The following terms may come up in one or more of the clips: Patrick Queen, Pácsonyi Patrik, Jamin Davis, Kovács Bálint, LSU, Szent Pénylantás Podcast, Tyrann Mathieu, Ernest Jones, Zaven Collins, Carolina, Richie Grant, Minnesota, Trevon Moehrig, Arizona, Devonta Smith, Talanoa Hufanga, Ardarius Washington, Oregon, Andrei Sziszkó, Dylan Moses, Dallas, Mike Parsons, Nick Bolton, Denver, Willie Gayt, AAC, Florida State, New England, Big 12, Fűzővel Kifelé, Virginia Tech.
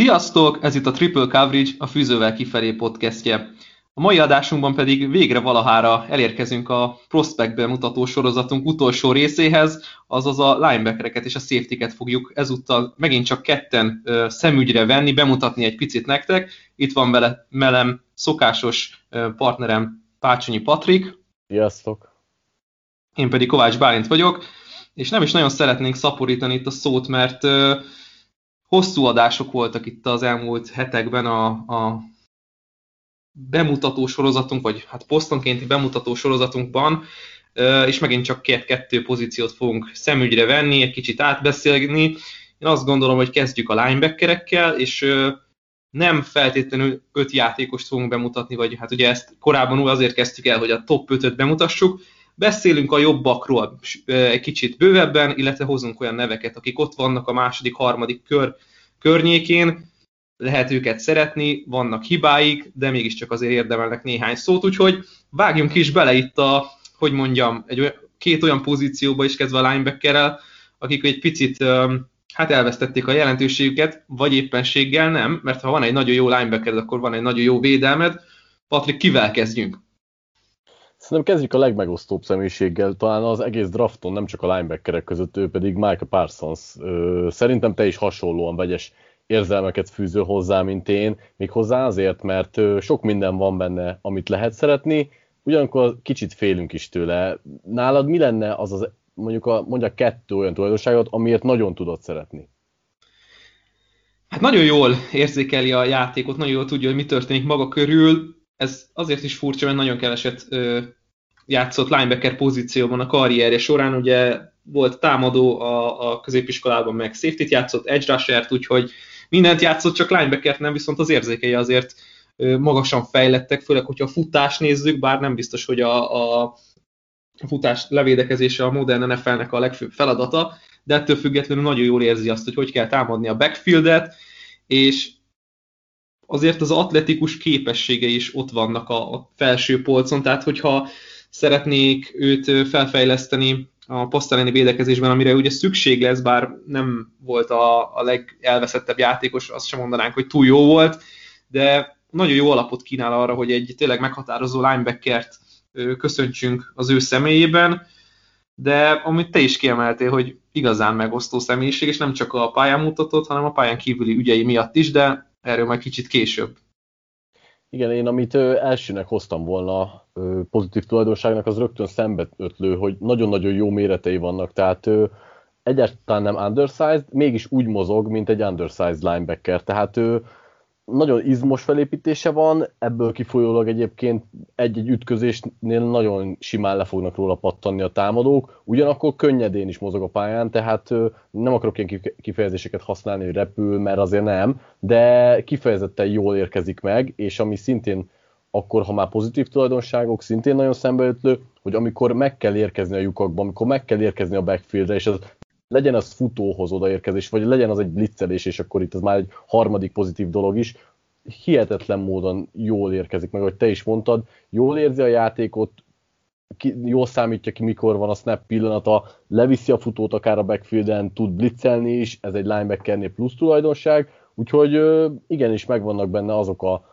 Sziasztok! Ez itt a Triple Coverage, a Fűzővel Kifelé podcastje. A mai adásunkban pedig végre valahára elérkezünk a Prospect bemutató sorozatunk utolsó részéhez, azaz a linebackereket és a safety-ket fogjuk ezúttal megint csak ketten szemügyre venni, bemutatni egy picit nektek. Itt van velem szokásos partnerem Pácsonyi Patrik. Sziasztok! Én pedig Kovács Bálint vagyok, és nem is nagyon szeretnénk szaporítani itt a szót, mert hosszú adások voltak itt az elmúlt hetekben a bemutató sorozatunk, vagy hát posztonkénti bemutató sorozatunkban, és megint csak kettő pozíciót fogunk szemügyre venni, egy kicsit átbeszélni. Én azt gondolom, hogy kezdjük a linebackerekkel, és nem feltétlenül 5 játékost fogunk bemutatni, vagy hát ugye ezt korábban azért kezdtük el, hogy a top 5-öt bemutassuk. Beszélünk a jobbakról egy kicsit bővebben, illetve hozunk olyan neveket, akik ott vannak a második, harmadik kör környékén. Lehet őket szeretni, vannak hibáik, de mégiscsak azért érdemelnek néhány szót, úgyhogy vágjunk is bele itt a, két olyan pozícióba is kezdve a linebackerrel, akik egy picit hát elvesztették a jelentőségüket, vagy éppenséggel nem, mert ha van egy nagyon jó linebacker, akkor van egy nagyon jó védelmed. Patrik, kivel kezdjünk? Szerintem kezdjük a legmegosztóbb személyiséggel, talán az egész drafton, nem csak a linebackerek között, ő pedig Mike Parsons. Szerintem te is hasonlóan vegyes érzelmeket fűzöl hozzá, mint én, méghozzá azért, mert sok minden van benne, amit lehet szeretni, ugyanakkor kicsit félünk is tőle. Nálad mi lenne az az, mondjuk 2 olyan tulajdonságot, amiért nagyon tudod szeretni? Hát nagyon jól érzékeli a játékot, nagyon jól tudja, hogy mi történik maga körül. Ez azért is furcsa, mert nagyon keveset játszott linebacker pozícióban a karrierje során, ugye volt támadó a középiskolában, meg safety-t játszott, edge rushert, úgyhogy mindent játszott, csak linebackert nem, viszont az érzékei azért magasan fejlettek, főleg, hogyha a futást nézzük, bár nem biztos, hogy a futás levédekezése a modern NFL-nek a legfőbb feladata, de ettől függetlenül nagyon jól érzi azt, hogy kell támadni a backfieldet, és azért az atletikus képességei is ott vannak a felső polcon, tehát hogyha szeretnék őt felfejleszteni a passz elleni védekezésben, amire ugye szükség lesz, bár nem volt a legelveszettebb játékos, azt sem mondanánk, hogy túl jó volt, de nagyon jó alapot kínál arra, hogy egy tényleg meghatározó linebackert köszöntsünk az ő személyében, de amit te is kiemeltél, hogy igazán megosztó személyiség, és nem csak a pályán mutatott, hanem a pályán kívüli ügyei miatt is, de erről majd kicsit később. Igen, én amit elsőnek hoztam volna pozitív tulajdonságnak, az rögtön szembeötlő, hogy nagyon-nagyon jó méretei vannak, tehát egyáltalán nem undersized, mégis úgy mozog, mint egy undersized linebacker, tehát nagyon izmos felépítése van, ebből kifolyólag egyébként egy-egy ütközésnél nagyon simán le fognak róla pattanni a támadók, ugyanakkor könnyedén is mozog a pályán, tehát nem akarok ilyen kifejezéseket használni, hogy repül, mert azért nem, de kifejezetten jól érkezik meg, és ami szintén akkor, ha már pozitív tulajdonságok, szintén nagyon szembeötlő, hogy amikor meg kell érkezni a lyukakba, amikor meg kell érkezni a backfieldre, és az legyen az futóhoz odaérkezés, vagy legyen az egy blitzelés, és akkor itt az már egy harmadik pozitív dolog is, hihetetlen módon jól érkezik meg, ahogy te is mondtad, jól érzi a játékot, jól számítja ki, mikor van a snap pillanata, leviszi a futót akár a backfielden, tud blitzelni is, ez egy linebackernél plusz tulajdonság, úgyhogy igenis megvannak benne azok a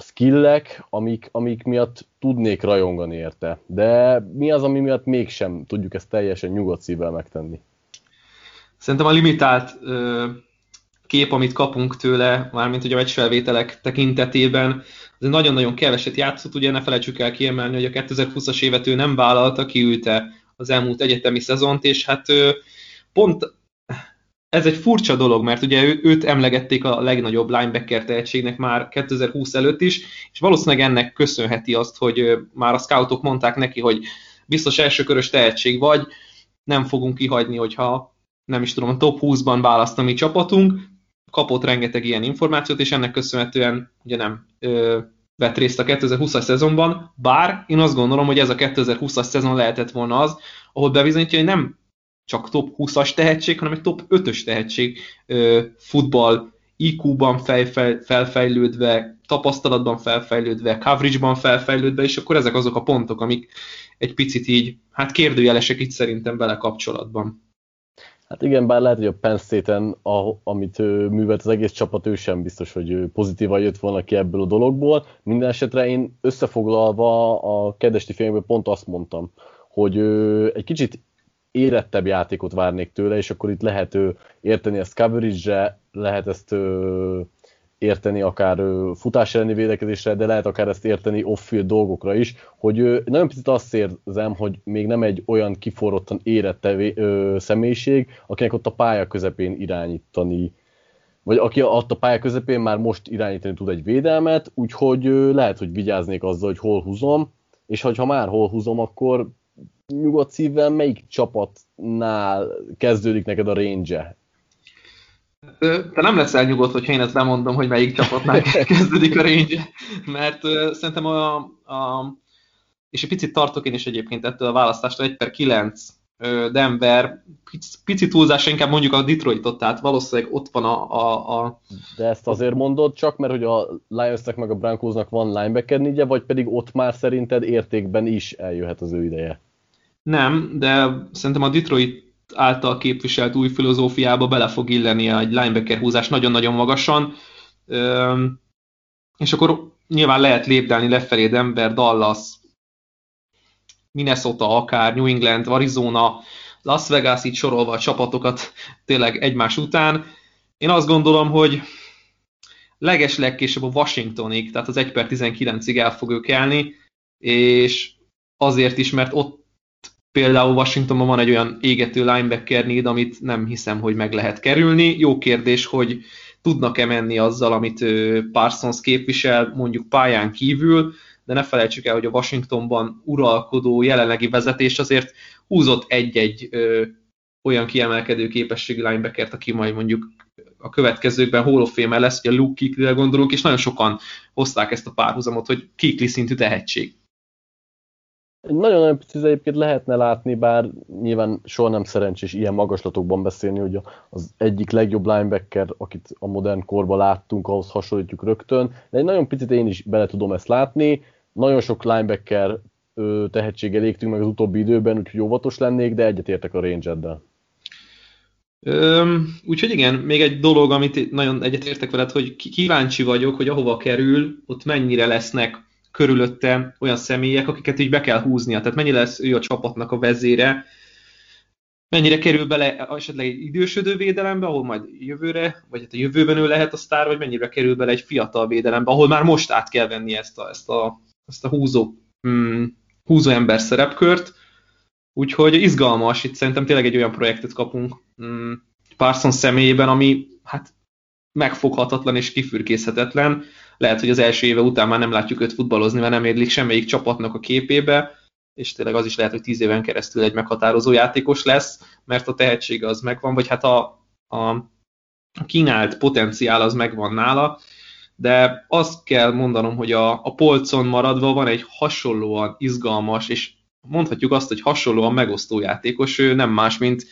skillek, amik miatt tudnék rajongani érte. De mi az, ami miatt mégsem tudjuk ezt teljesen nyugodt szívvel megtenni? Szerintem a limitált kép, amit kapunk tőle, mármint ugye a meccsfelvételek tekintetében, az nagyon-nagyon keveset játszott, ugye ne felejtsük el kiemelni, hogy a 2020-as évet ő nem vállalta, kiülte az elmúlt egyetemi szezont, és hát pont ez egy furcsa dolog, mert ugye őt emlegették a legnagyobb linebacker tehetségnek már 2020 előtt is, és valószínűleg ennek köszönheti azt, hogy már a scoutok mondták neki, hogy biztos elsőkörös tehetség vagy, nem fogunk kihagyni, hogyha nem is tudom, a top 20-ban választ a mi csapatunk, kapott rengeteg ilyen információt, és ennek köszönhetően ugye nem vett részt a 2020-as szezonban, bár én azt gondolom, hogy ez a 2020-as szezon lehetett volna az, ahol bebizonyítja, hogy nem csak top 20-as tehetség, hanem egy top 5-ös tehetség futball IQ-ban felfejlődve, tapasztalatban felfejlődve, coverage-ban felfejlődve, és akkor ezek azok a pontok, amik egy picit így, hát kérdőjelesek itt szerintem vele kapcsolatban. Hát igen, bár lehet, hogy a Penn State-en, amit ő művelt az egész csapat, ő sem biztos, hogy ő pozitívan jött volna ki ebből a dologból. Minden esetre én összefoglalva a kedvesti filmben pont azt mondtam, hogy egy kicsit érettebb játékot várnék tőle, és akkor itt lehet érteni ezt coverage-re, lehet ezt érteni akár futás elleni védekezésre, de lehet akár ezt érteni off-field dolgokra is, hogy nagyon picit azt érzem, hogy még nem egy olyan kiforrottan érett személyiség, akinek ott a pálya közepén irányítani, vagy aki ott a pálya közepén már most irányítani tud egy védelmet, úgyhogy lehet, hogy vigyáznék azzal, hogy hol húzom, és ha már hol húzom, akkor nyugodt szívvel melyik csapatnál kezdődik neked a range-e? Te nem leszel nyugodt, hogyha én ezt bemondom, hogy melyik csapatnál kezdődik a range, mert szerintem és egy picit tartok én is egyébként ettől a választástól, 1/9 Denver, pici túlzás, inkább mondjuk a Detroitot, tehát valószínűleg ott van a... De ezt azért mondod csak, mert hogy a Lionsnak meg a Broncosnak van linebacker négye, vagy pedig ott már szerinted értékben is eljöhet az ő ideje? Nem, de szerintem a Detroit által képviselt új filozófiába bele fog illeni egy linebacker húzás nagyon-nagyon magasan, és akkor nyilván lehet lépdelni lefelé Denver, Dallas, Minnesota akár, New England, Arizona, Las Vegas, így sorolva a csapatokat tényleg egymás után. Én azt gondolom, hogy legeslegkésőbb a Washingtonig, tehát az 1/19-ig el fog ők elni, és azért is, mert ott például Washingtonban van egy olyan égető linebacker need, amit nem hiszem, hogy meg lehet kerülni. Jó kérdés, hogy tudnak-e menni azzal, amit Parsons képvisel, mondjuk pályán kívül, de ne felejtsük el, hogy a Washingtonban uralkodó jelenlegi vezetés azért húzott egy-egy olyan kiemelkedő képességű linebackert, aki majd mondjuk a következőkben Hall of Fame-el lesz, hogy a Luke Kuechlyre gondolunk, és nagyon sokan hozták ezt a párhuzamot, hogy Kuechly szintű tehetség. Nagyon-nagyon picit egyébként lehetne látni, bár nyilván soha nem szerencsés ilyen magaslatokban beszélni, hogy az egyik legjobb linebacker, akit a modern korban láttunk, ahhoz hasonlítjuk rögtön, de egy nagyon picit én is bele tudom ezt látni. Nagyon sok linebacker tehetséggel égtünk meg az utóbbi időben, úgyhogy óvatos lennék, de egyetértek a range-eddel. Úgyhogy igen, még egy dolog, amit nagyon egyetértek veled, hogy kíváncsi vagyok, hogy ahova kerül, ott mennyire lesznek körülötte olyan személyek, akiket így be kell húznia. Tehát mennyire lesz ő a csapatnak a vezére, mennyire kerül bele esetleg egy idősödő védelembe, ahol majd jövőre, vagy hát a jövőben ő lehet a sztár, vagy mennyire kerül bele egy fiatal védelembe, ahol már most át kell venni ezt a húzó ember szerepkört. Úgyhogy izgalmas, itt szerintem tényleg egy olyan projektet kapunk Parsons személyében, ami hát megfoghatatlan és kifürkészhetetlen. Lehet, hogy az első éve után már nem látjuk őt futballozni, mert nem érlik semmelyik csapatnak a képébe, és tényleg az is lehet, hogy 10 éven keresztül egy meghatározó játékos lesz, mert a tehetsége az megvan, vagy hát a kínált potenciál az megvan nála, de azt kell mondanom, hogy a polcon maradva van egy hasonlóan izgalmas, és mondhatjuk azt, hogy hasonlóan megosztó játékos, ő nem más, mint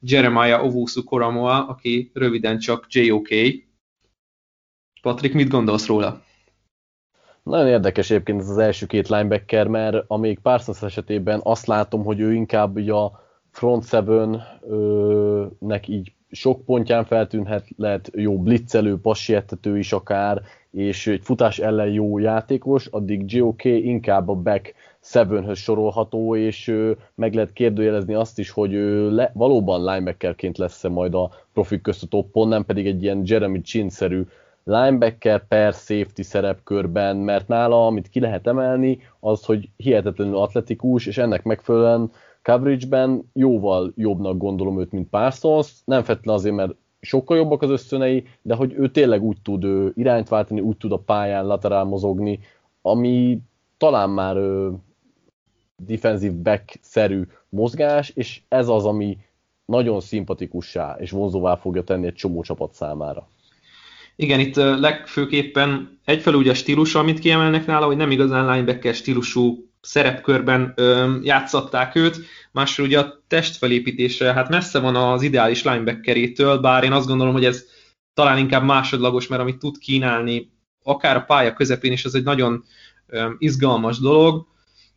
Jeremiah Owusu-Koramoah, aki röviden csak JOK. Patrik, mit gondolsz róla? Nagyon érdekes egyébként ez az első két linebacker, mert amíg Parsons esetében azt látom, hogy ő inkább ugye a front seven-nek így sok pontján feltűnhet, lehet jó blitzelő, passietető is akár, és egy futás ellen jó játékos, addig JOK inkább a back sevenhöz sorolható, és meg lehet kérdőjelezni azt is, hogy valóban linebackerként lesz-e majd a profik közt a toppon, nem pedig egy ilyen Jeremy Chin-szerű linebacker per safety szerepkörben, mert nála, amit ki lehet emelni, az, hogy hihetetlenül atletikus, és ennek megfelelően coverage-ben jóval jobbnak gondolom őt, mint Parsons, nem feltétlenül azért, mert sokkal jobbak az ösztönei, de hogy ő tényleg úgy tud irányt váltani, úgy tud a pályán laterál mozogni, ami talán már defensive back-szerű mozgás, és ez az, ami nagyon szimpatikussá és vonzóvá fogja tenni egy csomó csapat számára. Igen, itt legfőképpen egyfelől ugye a stílusa, amit kiemelnek nála, hogy nem igazán linebacker stílusú szerepkörben játszatták őt, másról ugye a testfelépítése, hát messze van az ideális linebackerétől, bár én azt gondolom, hogy ez talán inkább másodlagos, mert amit tud kínálni, akár a pálya közepén is, ez egy nagyon izgalmas dolog.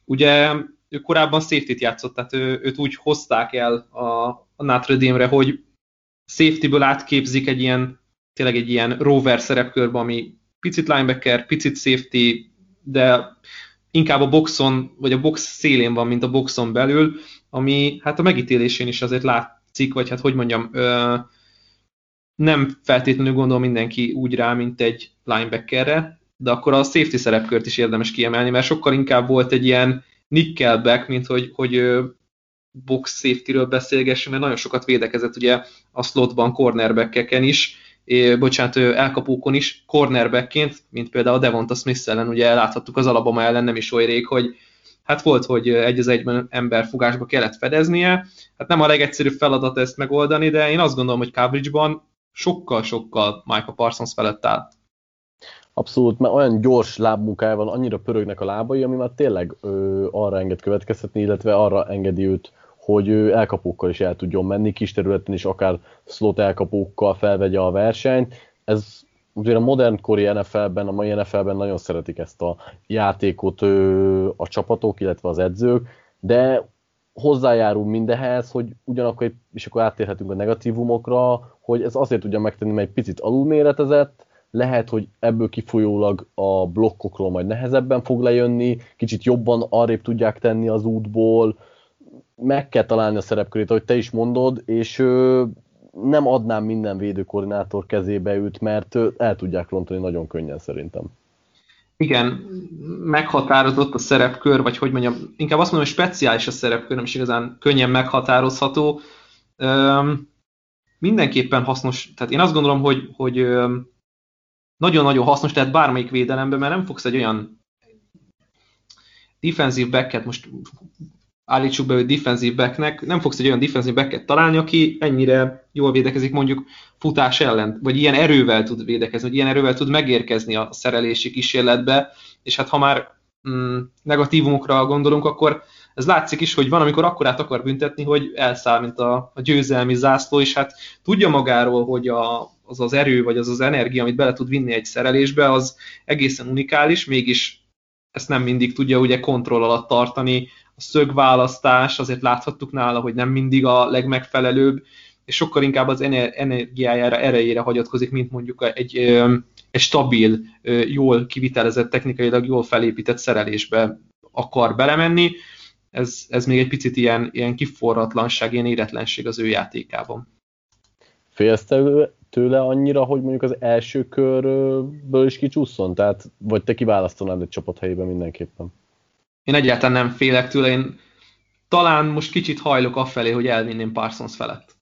Ugye ő korábban safety-t játszott, tehát őt úgy hozták el a Notre Dame-re, hogy safety-ből átképzik egy ilyen, tényleg egy ilyen rover szerepkörbe, ami picit linebacker, picit safety, de inkább a boxon, vagy a box szélén van, mint a boxon belül, ami hát a megítélésén is azért látszik, vagy hát hogy mondjam, nem feltétlenül gondol mindenki úgy rá, mint egy linebackerre, de akkor a safety szerepkört is érdemes kiemelni, mert sokkal inkább volt egy ilyen nickelback, mint hogy box safety-ről beszélgessünk, mert nagyon sokat védekezett ugye a slotban cornerback-eken is, elkapókon is, cornerbackként, mint például a Devonta Smith ellen, ugye láthattuk az Alabama ellen nem is oly rég, hogy hát volt, hogy egy az egyben emberfogásba kellett fedeznie, hát nem a legegyszerűbb feladat ezt megoldani, de én azt gondolom, hogy coverage-ban sokkal-sokkal Mike Parsons felett áll. Abszolút, mert olyan gyors lábmunkájával annyira pörögnek a lábai, ami már tényleg arra enged következtetni, illetve arra engedi őt, hogy elkapókkal is el tudjon menni, kis területen is akár slot elkapókkal felvegye a versenyt. Ez ugye a modernkori NFL-ben, a mai NFL-ben nagyon szeretik ezt a játékot a csapatok, illetve az edzők, de hozzájárul mindehez, hogy ugyanakkor, és akkor áttérhetünk a negatívumokra, hogy ez azért tudja megtenni, mert egy picit alulméretezett, lehet, hogy ebből kifolyólag a blokkokról majd nehezebben fog lejönni, kicsit jobban arrébb tudják tenni az útból, meg kell találni a szerepkörét, ahogy te is mondod, és nem adnám minden védőkoordinátor kezébe őt, mert el tudják rontani nagyon könnyen szerintem. Igen, meghatározott a szerepkör, vagy hogy mondjam, inkább azt mondom, hogy speciális a szerepkör, nem is igazán könnyen meghatározható. Mindenképpen hasznos, tehát én azt gondolom, hogy nagyon-nagyon hasznos, tehát bármelyik védelemben, mert nem fogsz egy olyan defensive backet, most állítsuk be, hogy defensive backnek, nem fogsz egy olyan defensive backet találni, aki ennyire jól védekezik mondjuk futás ellen, vagy ilyen erővel tud védekezni, vagy ilyen erővel tud megérkezni a szerelési kísérletbe, és hát ha már negatívumokra gondolunk, akkor ez látszik is, hogy van, amikor akkorát akar büntetni, hogy elszáll, mint a győzelmi zászló, és hát tudja magáról, hogy az erő, vagy az energia, amit bele tud vinni egy szerelésbe, az egészen unikális, mégis ezt nem mindig tudja ugye kontroll alatt tartani. A szögválasztás, azért láthattuk nála, hogy nem mindig a legmegfelelőbb, és sokkal inkább az energiájára, erejére hagyatkozik, mint mondjuk egy stabil, jól kivitelezett, technikailag jól felépített szerelésbe akar belemenni. Ez még egy picit ilyen kiforratlanság, ilyen éretlenség az ő játékában. Félsz tőle annyira, hogy mondjuk az első körből is kicsusszon? Tehát, vagy te kiválasztanád egy csapat helyében mindenképpen? Én egyáltalán nem félek tőle, én talán most kicsit hajlok afelé, hogy elvinném Parsons felett.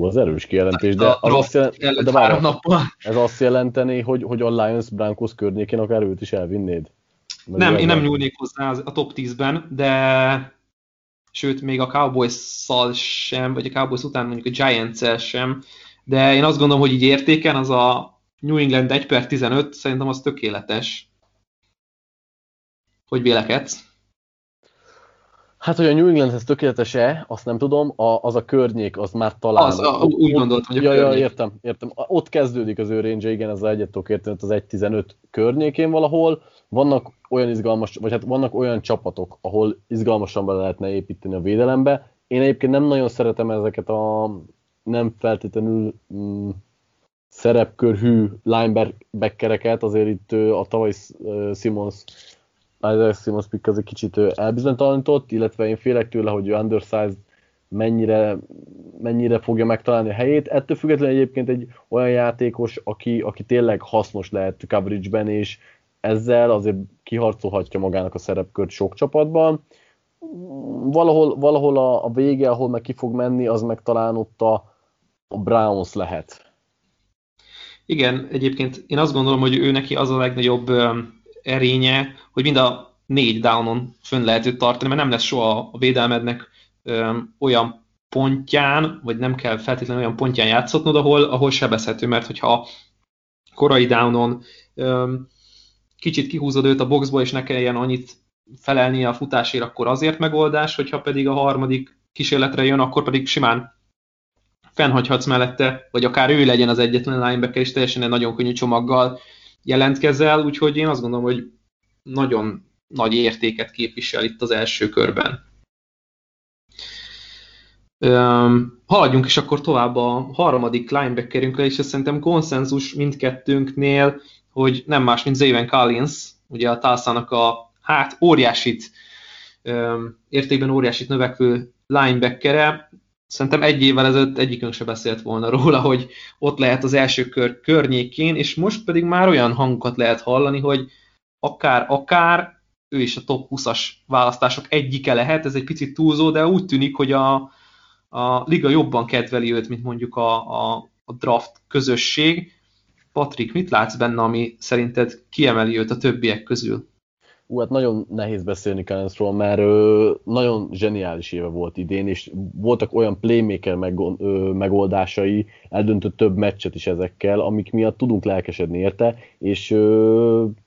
Az erős kijelentés, de ez azt jelenteni, hogy a Lions Broncos környékén akár őt is elvinnéd? Nem, én nem nyúlnék hozzá a top 10-ben, de sőt, még a Cowboys-szal sem, vagy a Cowboys után mondjuk a Giants-el sem, de én azt gondolom, hogy így értéken az a New England 1/15, szerintem az tökéletes. Hogy vélekedsz? Hát, hogy a New Englandhez tökéletes-e, azt nem tudom, az a környék, az már talán... Úgy gondoltam, hogy a környék. Értem. Ott kezdődik az ő range, igen, ezzel egyettok érteni, az 1.15 környékén valahol. Vannak olyan izgalmas, vagy hát vannak olyan csapatok, ahol izgalmasan bele lehetne építeni a védelembe. Én egyébként nem nagyon szeretem ezeket a nem feltétlenül szerepkörhű linebackereket, azért itt a tavalyi Simons pick az egy kicsit elbizonytalanított, illetve én félek tőle, hogy undersized mennyire fogja megtalálni a helyét. Ettől függetlenül egyébként egy olyan játékos, aki tényleg hasznos lehet coverage-ben, és ezzel azért kiharcolhatja magának a szerepkört sok csapatban. Valahol a vége, ahol meg ki fog menni, az meg talán ott a Browns lehet. Igen, egyébként én azt gondolom, hogy ő neki az a legnagyobb erénye, hogy mind a 4 downon fönn lehet őt tartani, mert nem lesz soha a védelmednek olyan pontján, vagy nem kell feltétlenül olyan pontján játszatnod, ahol sebezhető, mert hogyha korai downon kicsit kihúzod őt a boxból, és ne kelljen annyit felelnie a futásért, akkor azért megoldás, hogyha pedig a harmadik kísérletre jön, akkor pedig simán fennhagyhatsz mellette, vagy akár ő legyen az egyetlen linebacker, és teljesen egy nagyon könnyű csomaggal jelentkezel, úgyhogy én azt gondolom, hogy nagyon nagy értéket képvisel itt az első körben. Haladjunk is akkor tovább a harmadik linebackerünkkel, és szerintem konszenzus mindkettőnknél, hogy nem más, mint Zaven Collins, ugye a Talszának a óriásit, értékben óriásit növekvő linebackere. Szerintem egy évvel ezelőtt egyikünk se beszélt volna róla, hogy ott lehet az első kör környékén, és most pedig már olyan hangokat lehet hallani, hogy akár ő is a top 20-as választások egyike lehet, ez egy picit túlzó, de úgy tűnik, hogy a liga jobban kedveli őt, mint mondjuk a draft közösség. Patrik, mit látsz benne, ami szerinted kiemeli őt a többiek közül? Hát nagyon nehéz beszélni Collinsról, mert nagyon zseniális éve volt idén, és voltak olyan playmaker megoldásai, eldöntött több meccset is ezekkel, amik miatt tudunk lelkesedni érte, és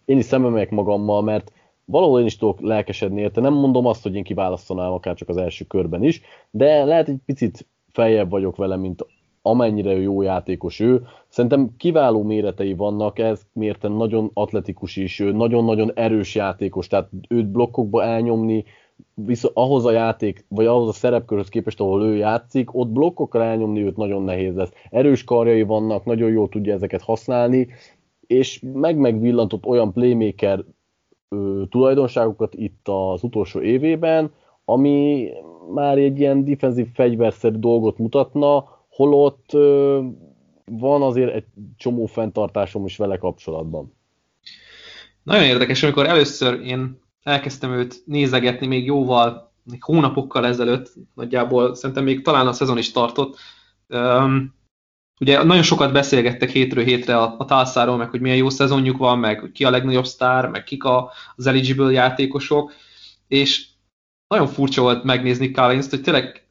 én is szembe megyek magammal, mert valahol én is tudok lelkesedni érte, nem mondom azt, hogy én kiválasztanám akár csak az első körben is, de lehet egy picit feljebb vagyok vele, mint amennyire jó játékos ő. Szerintem kiváló méretei vannak, ez mérten nagyon atletikus is, nagyon-nagyon erős játékos, tehát őt blokkokba elnyomni, viszont ahhoz a játék, vagy ahhoz a szerepkörhöz képest, ahol ő játszik, ott blokkokra elnyomni őt nagyon nehéz lesz. Erős karjai vannak, nagyon jól tudja ezeket használni, és megvillantott olyan playmaker tulajdonságokat itt az utolsó évében, ami már egy ilyen defenzív fegyverszerű dolgot mutatna, holott van azért egy csomó fenntartásom is vele kapcsolatban. Nagyon érdekes, amikor először én elkezdtem őt nézegetni még jóval, még hónapokkal ezelőtt, nagyjából szerintem még talán a szezon is tartott. Ugye nagyon sokat beszélgettek hétről hétre a Talszáról, meg hogy milyen jó szezonjuk van, meg ki a legnagyobb sztár, meg kik az eligible játékosok, és nagyon furcsa volt megnézni Collinst, hogy tényleg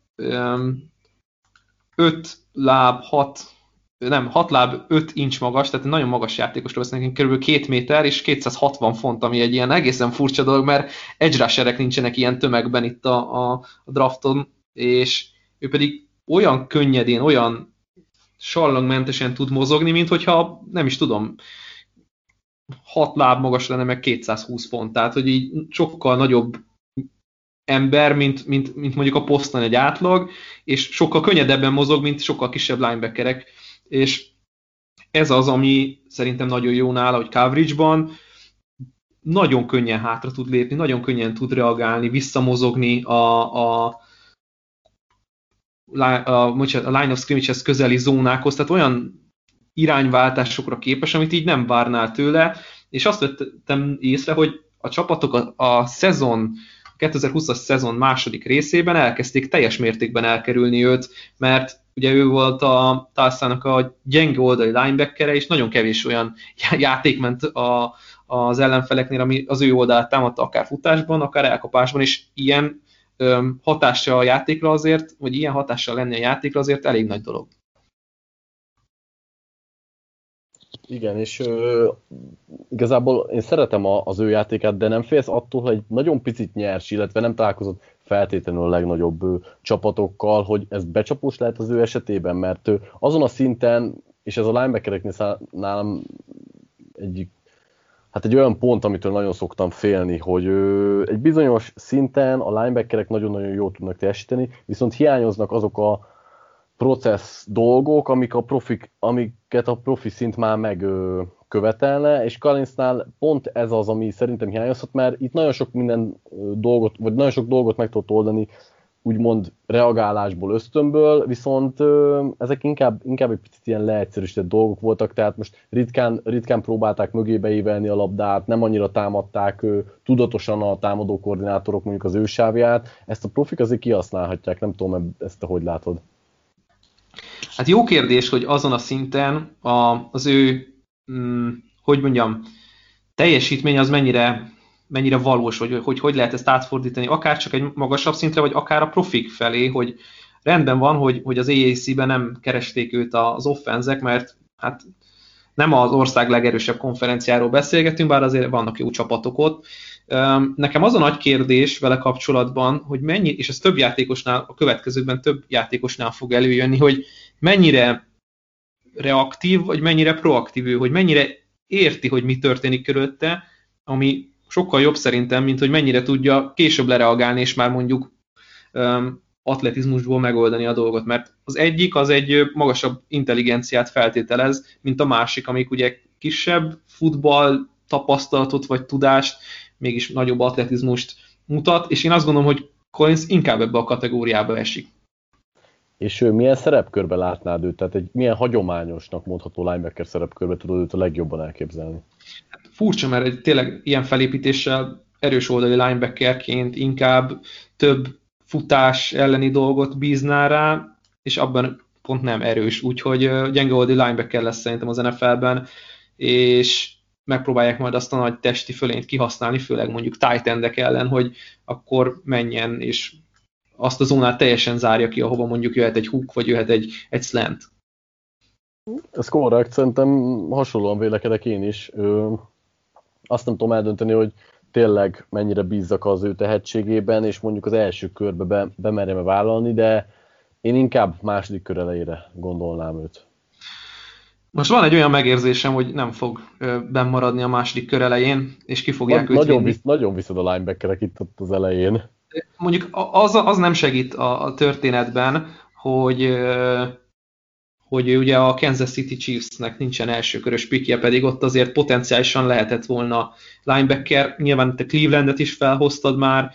6 láb 5 inch magas, tehát nagyon magas játékosról beszélünk, kb. 2 méter és 260 font, ami egy ilyen egészen furcsa dolog, mert edge rusherek nincsenek ilyen tömegben itt a drafton, és ő pedig olyan könnyedén, olyan sallangmentesen tud mozogni, mint hogyha, nem is tudom, 6 láb magas lenne, meg 220 font, tehát hogy így sokkal nagyobb ember, mint mondjuk a poszton egy átlag, és sokkal könnyedebben mozog, mint sokkal kisebb linebackerek, és ez az, ami szerintem nagyon jó nála, hogy coverage-ban nagyon könnyen hátra tud lépni, nagyon könnyen tud reagálni, visszamozogni a line of scrimmage-hez közeli zónákhoz, tehát olyan irányváltásokra képes, amit így nem várnál tőle, és azt vettem észre, hogy a csapatok a szezon 2020-as szezon második részében elkezdték teljes mértékben elkerülni őt, mert ugye ő volt a Talszának a gyenge oldali linebackere, és nagyon kevés olyan játék ment az ellenfeleknél, ami az ő oldalát támadta akár futásban, akár elkapásban, és ilyen hatással a játékra azért, vagy ilyen hatással lenni a játékra azért elég nagy dolog. Igen, és igazából én szeretem az ő játékát, de nem félsz attól, hogy nagyon picit nyers, illetve nem találkozott feltétlenül a legnagyobb csapatokkal, hogy ez becsapós lehet az ő esetében, mert azon a szinten, és ez a linebackereknél nálam egy olyan pont, amitől nagyon szoktam félni, hogy egy bizonyos szinten a linebackerek nagyon-nagyon jól tudnak teljesíteni, viszont hiányoznak azok a process dolgok, amiket a profi szint már megkövetelne, és Collinsnál pont ez az, ami szerintem hiányozhat, mert itt nagyon sok minden dolgot, vagy nagyon sok dolgot meg tudott oldani, úgymond reagálásból, ösztönből, viszont ezek inkább egy picit ilyen leegyszerűsített dolgok voltak, tehát most ritkán próbálták mögébe ívelni a labdát, nem annyira támadták tudatosan a támadó koordinátorok mondjuk az ő sávját, ezt a profik azért kihasználhatják, nem tudom, ezt te hogy látod? Hát jó kérdés, hogy azon a szinten az ő, teljesítmény az mennyire valós, hogy lehet ezt átfordítani, akár csak egy magasabb szintre, vagy akár a profik felé, hogy rendben van, hogy az AAC-ben nem keresték őt az offenzek, mert hát nem az ország legerősebb konferenciáról beszélgetünk, bár azért vannak jó csapatok ott. Nekem az a nagy kérdés vele kapcsolatban, hogy mennyi, és ez több játékosnál, a következőkben több játékosnál fog előjönni, hogy mennyire reaktív, vagy mennyire proaktív ő, hogy mennyire érti, hogy mi történik körülötte, ami sokkal jobb szerintem, mint hogy mennyire tudja később lereagálni, és már mondjuk atletizmusból megoldani a dolgot, mert az egyik az egy magasabb intelligenciát feltételez, mint a másik, amik ugye kisebb futball tapasztalatot vagy tudást, mégis nagyobb atletizmust mutat, és én azt gondolom, hogy Collins inkább ebbe a kategóriába esik. És ő milyen szerepkörbe látnád őt? Tehát egy milyen hagyományosnak mondható linebacker szerepkörbe tudod őt a legjobban elképzelni? Hát furcsa, mert egy tényleg ilyen felépítéssel erős oldali linebackerként inkább több futás elleni dolgot bízná rá, és abban pont nem erős, úgyhogy gyenge oldali linebacker lesz szerintem az NFL-ben, és megpróbálják majd azt a nagy testi fölényt kihasználni, főleg mondjuk tight endek ellen, hogy akkor menjen, és azt a zónát teljesen zárja ki, ahova mondjuk jöhet egy hook, vagy jöhet egy slant. Ez korrekt, szerintem hasonlóan vélekedek én is. Azt nem tudom eldönteni, hogy tényleg mennyire bízzak az ő tehetségében, és mondjuk az első körbe bemerjem-e vállalni, de én inkább második kör elejére gondolnám őt. Most van egy olyan megérzésem, hogy nem fog benn maradni a második kör elején, és ki fogják őt vinni. Nagyon viszont a linebackerek itt az elején. Mondjuk az nem segít a történetben, hogy ugye a Kansas City Chiefsnek nincsen elsőkörös pikje, pedig ott azért potenciálisan lehetett volna linebacker, nyilván te Clevelandet is felhoztad már,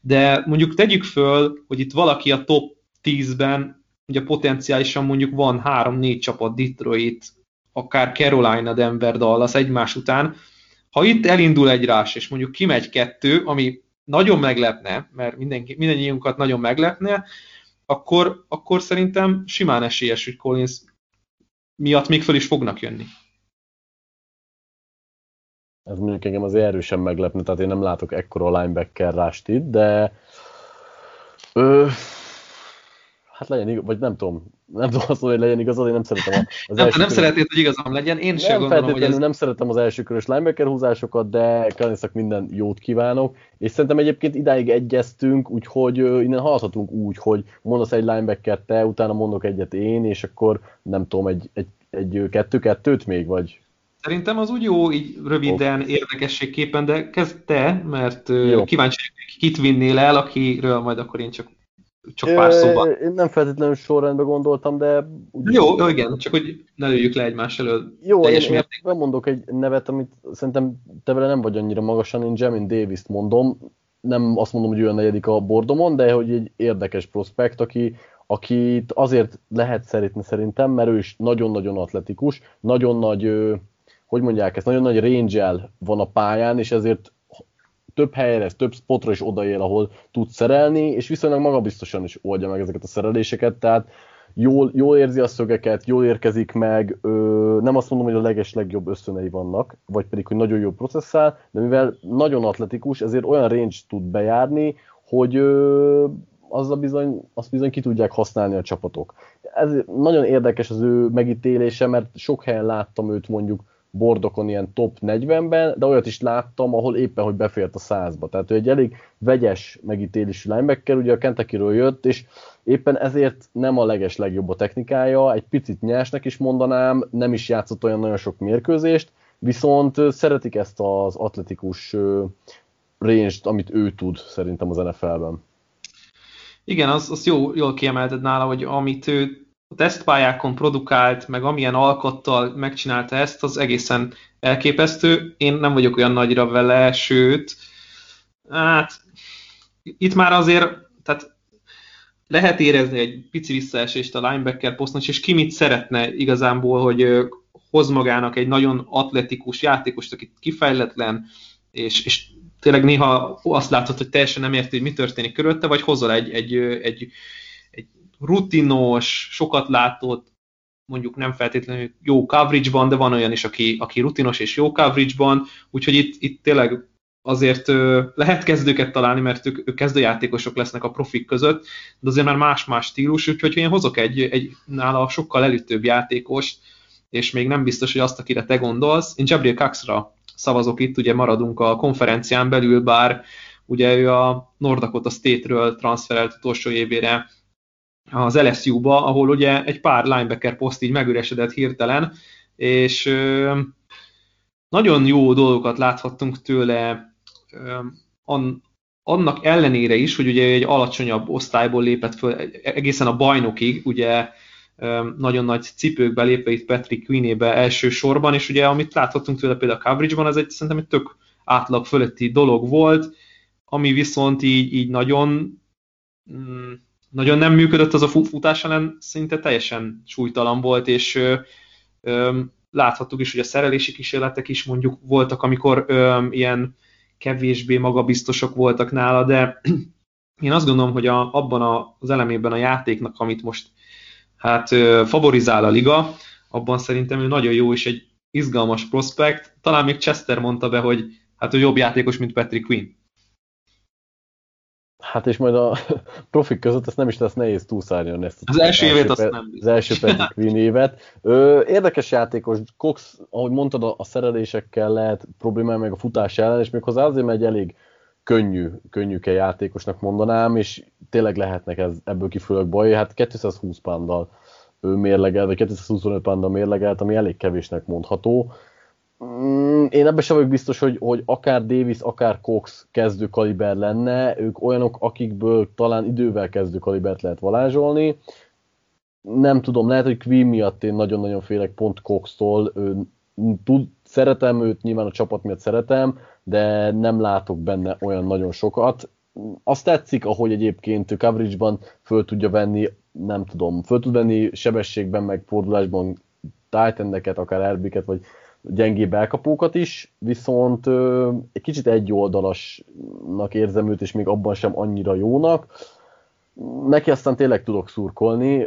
de mondjuk tegyük föl, hogy itt valaki a top 10-ben, ugye potenciálisan mondjuk van 3-4 csapat, Detroit, akár Carolina, Denver, Dallas egymás után. Ha itt elindul egy rás, és mondjuk kimegy 2, ami nagyon meglepne, mert mindannyiunkat nagyon meglepne, akkor szerintem simán esélyes, hogy Collins miatt még föl is fognak jönni. Ez mondjuk engem azért erősen meglepne, tehát én nem látok ekkora linebacker rást itt, de hát legyen igaz, vagy nem tudom azt mondani, hogy legyen igazad, én nem szeretem az nem szeretnéd, hogy igazam legyen, én sem gondolom, hogy ez... Nem szeretem az első körös linebacker húzásokat, de Collinsznak minden jót kívánok, és szerintem egyébként idáig egyeztünk, úgyhogy innen haladhatunk úgy, hogy mondasz egy linebacker te, utána mondok egyet én, és akkor nem tudom, egy 2-2-t még, vagy... Szerintem az úgy jó, így röviden, érdekességképpen, de kezd te, mert jó. Kíváncsi, kit vinnél el, akiről majd akkor én csak pár szóban. Én nem feltétlenül sorrendben gondoltam, de... Jó, igen, csak hogy ne lőjük le egymás elől. Jó, én bemondok egy nevet, amit szerintem te vele nem vagy annyira magasan, én Jamin Davis-t mondom, nem azt mondom, hogy ő a negyedik a bordomon, de hogy egy érdekes prospekt, akit azért lehet szeretni szerintem, mert ő is nagyon-nagyon atletikus, nagyon nagy, hogy mondják ezt, nagyon nagy range-el van a pályán, és ezért több helyre, több spotra is odaél, ahol tud szerelni, és viszonylag magabiztosan is oldja meg ezeket a szereléseket, tehát jól érzi a szögeket, jól érkezik meg, nem azt mondom, hogy a legeslegjobb ösztönei vannak, vagy pedig, hogy nagyon jó processzál, de mivel nagyon atletikus, ezért olyan range tud bejárni, hogy azt bizony ki tudják használni a csapatok. Ez nagyon érdekes az ő megítélése, mert sok helyen láttam őt mondjuk bordokon ilyen top 40-ben, de olyat is láttam, ahol éppen, hogy befért a 100-ba. Tehát ő egy elég vegyes megítélésű linebacker, ugye a Kentuckyről jött, és éppen ezért nem a legeslegjobb a technikája, egy picit nyásnak is mondanám, nem is játszott olyan nagyon sok mérkőzést, viszont szeretik ezt az atletikus range-t, amit ő tud szerintem az NFL-ben. Igen, azt jól kiemelted nála, hogy amit ő a tesztpályákon produkált, meg amilyen alkattal megcsinálta ezt, az egészen elképesztő. Én nem vagyok olyan nagyra vele, sőt, hát itt már azért, tehát lehet érezni egy pici visszaesést a linebacker poszton, és ki mit szeretne igazából, hogy hoz magának egy nagyon atletikus játékost, aki kifejletlen, és tényleg néha azt látod, hogy teljesen nem érti, hogy mi történik körülötte, vagy hozzal egy rutinos, sokat látott, mondjuk nem feltétlenül jó coverage-ban, de van olyan is, aki rutinos és jó coverage-ban, úgyhogy itt tényleg azért lehet kezdőket találni, mert ők kezdőjátékosok lesznek a profik között, de azért már más-más stílus, úgyhogy én hozok egy nála sokkal előttőbb játékost, és még nem biztos, hogy azt, akire te gondolsz. Én Jabril Kaxra szavazok itt, ugye maradunk a konferencián belül, bár ugye ő a North Dakota State-ről transferelt utolsó évére az LSU-ba, ahol ugye egy pár linebacker poszt így megüresedett hirtelen, és nagyon jó dolgokat láthattunk tőle annak ellenére is, hogy ugye egy alacsonyabb osztályból lépett föl egészen a bajnokig, ugye nagyon nagy cipőkbe lépve itt Patrick Queenébe elsősorban, és ugye amit láthattunk tőle például a coverage-ban, ez egy, szerintem egy tök átlag fölötti dolog volt, ami viszont így nagyon, nagyon nem működött, az a futás ellen szinte teljesen súlytalan volt, és láthattuk is, hogy a szerelési kísérletek is mondjuk voltak, amikor ilyen kevésbé magabiztosak voltak nála, de én azt gondolom, hogy abban az elemében a játéknak, amit most hát favorizál a liga, abban szerintem ő nagyon jó és egy izgalmas prospekt. Talán még Chester mondta be, hogy hát ő jobb játékos, mint Patrick Queen. Hát és majd a profik között ezt nem is lesz nehéz túlszárnyalni ezt. Az első évét azt nem. Az első Patrick Queen évet. Érdekes játékos. Cox, ahogy mondtad, a szerelésekkel lehet problémája, meg a futás ellen, és méghozzá azért, mert egy elég könnyűke játékosnak mondanám, és tényleg lehetnek ebből kifőleg baj. Hát 220 pounddal mérlegelt, vagy 225 pounddal mérlegelt, ami elég kevésnek mondható. Én ebben sem vagyok biztos, hogy akár Davis, akár Cox kezdő kaliber lenne, ők olyanok, akikből talán idővel kezdő kalibert lehet varázsolni. Nem tudom, lehet, hogy Queen miatt én nagyon-nagyon félek pont Cox-tól. Szeretem őt, nyilván a csapat miatt szeretem, de nem látok benne olyan nagyon sokat. Azt tetszik, ahogy egyébként coverage-ban föl tudja venni, nem tudom, föl tud venni sebességben, meg fordulásban tight endeket, akár RB-ket, vagy gyengébb elkapókat is, viszont egy kicsit egyoldalasnak érzem őt, és még abban sem annyira jónak. Neki aztán tényleg tudok szurkolni,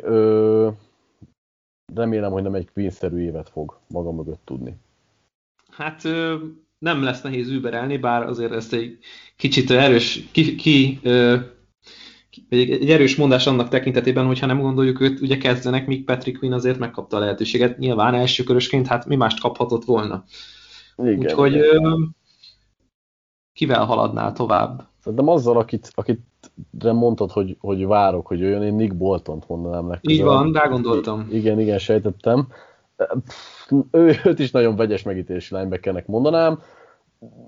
remélem, hogy nem egy Queen-szerű évet fog maga mögött tudni. Hát nem lesz nehéz überelni, bár azért ez egy kicsit erős, egy erős mondás annak tekintetében, hogyha nem gondoljuk őt, ugye kezdenek, míg Patrick Queen azért megkapta a lehetőséget. Nyilván elsőkörösként, hát mi mást kaphatott volna. Igen, úgyhogy igen. Kivel haladnál tovább? Szerintem azzal, akit mondtad, hogy várok, hogy jöjjön, én Nick Boltont mondanám legközelebb. Így van, rá gondoltam. Igen, sejtettem. Őt is nagyon vegyes megítélésű linebackernek mondanám.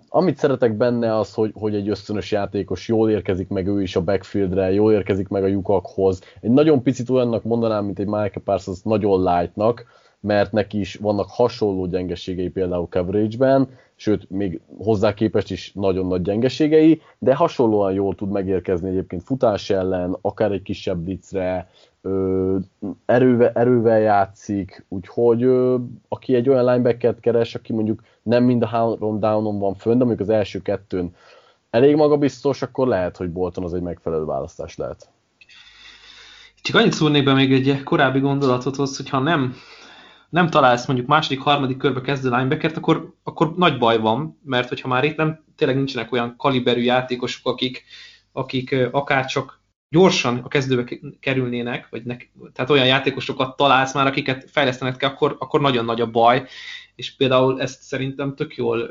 Amit szeretek benne az, hogy egy ösztönös játékos jól érkezik meg ő is a backfieldre, jól érkezik meg a lyukakhoz. Egy nagyon picit olyannak mondanám, mint egy Mike Parsons nagyon lightnak, mert neki is vannak hasonló gyengeségei például coverage-ben, sőt, még hozzá képest is nagyon nagy gyengeségei, de hasonlóan jól tud megérkezni egyébként futás ellen, akár egy kisebb blitzre, erővel játszik, úgyhogy aki egy olyan linebackert keres, aki mondjuk nem mind a három downon van fönn, de mondjuk az első kettőn elég magabiztos, akkor lehet, hogy Bolton az egy megfelelő választás lehet. Csak annyit szúrnék be még egy korábbi gondolatothoz, hogyha nem találsz mondjuk második, harmadik körbe kezdő linebackert, akkor nagy baj van, mert hogyha már itt nem, tényleg nincsenek olyan kaliberű játékosok, akik akárcsak gyorsan a kezdőbe kerülnének, vagy tehát olyan játékosokat találsz már, akiket fejlesztenek kell, akkor nagyon nagy a baj, és például ezt szerintem tök jól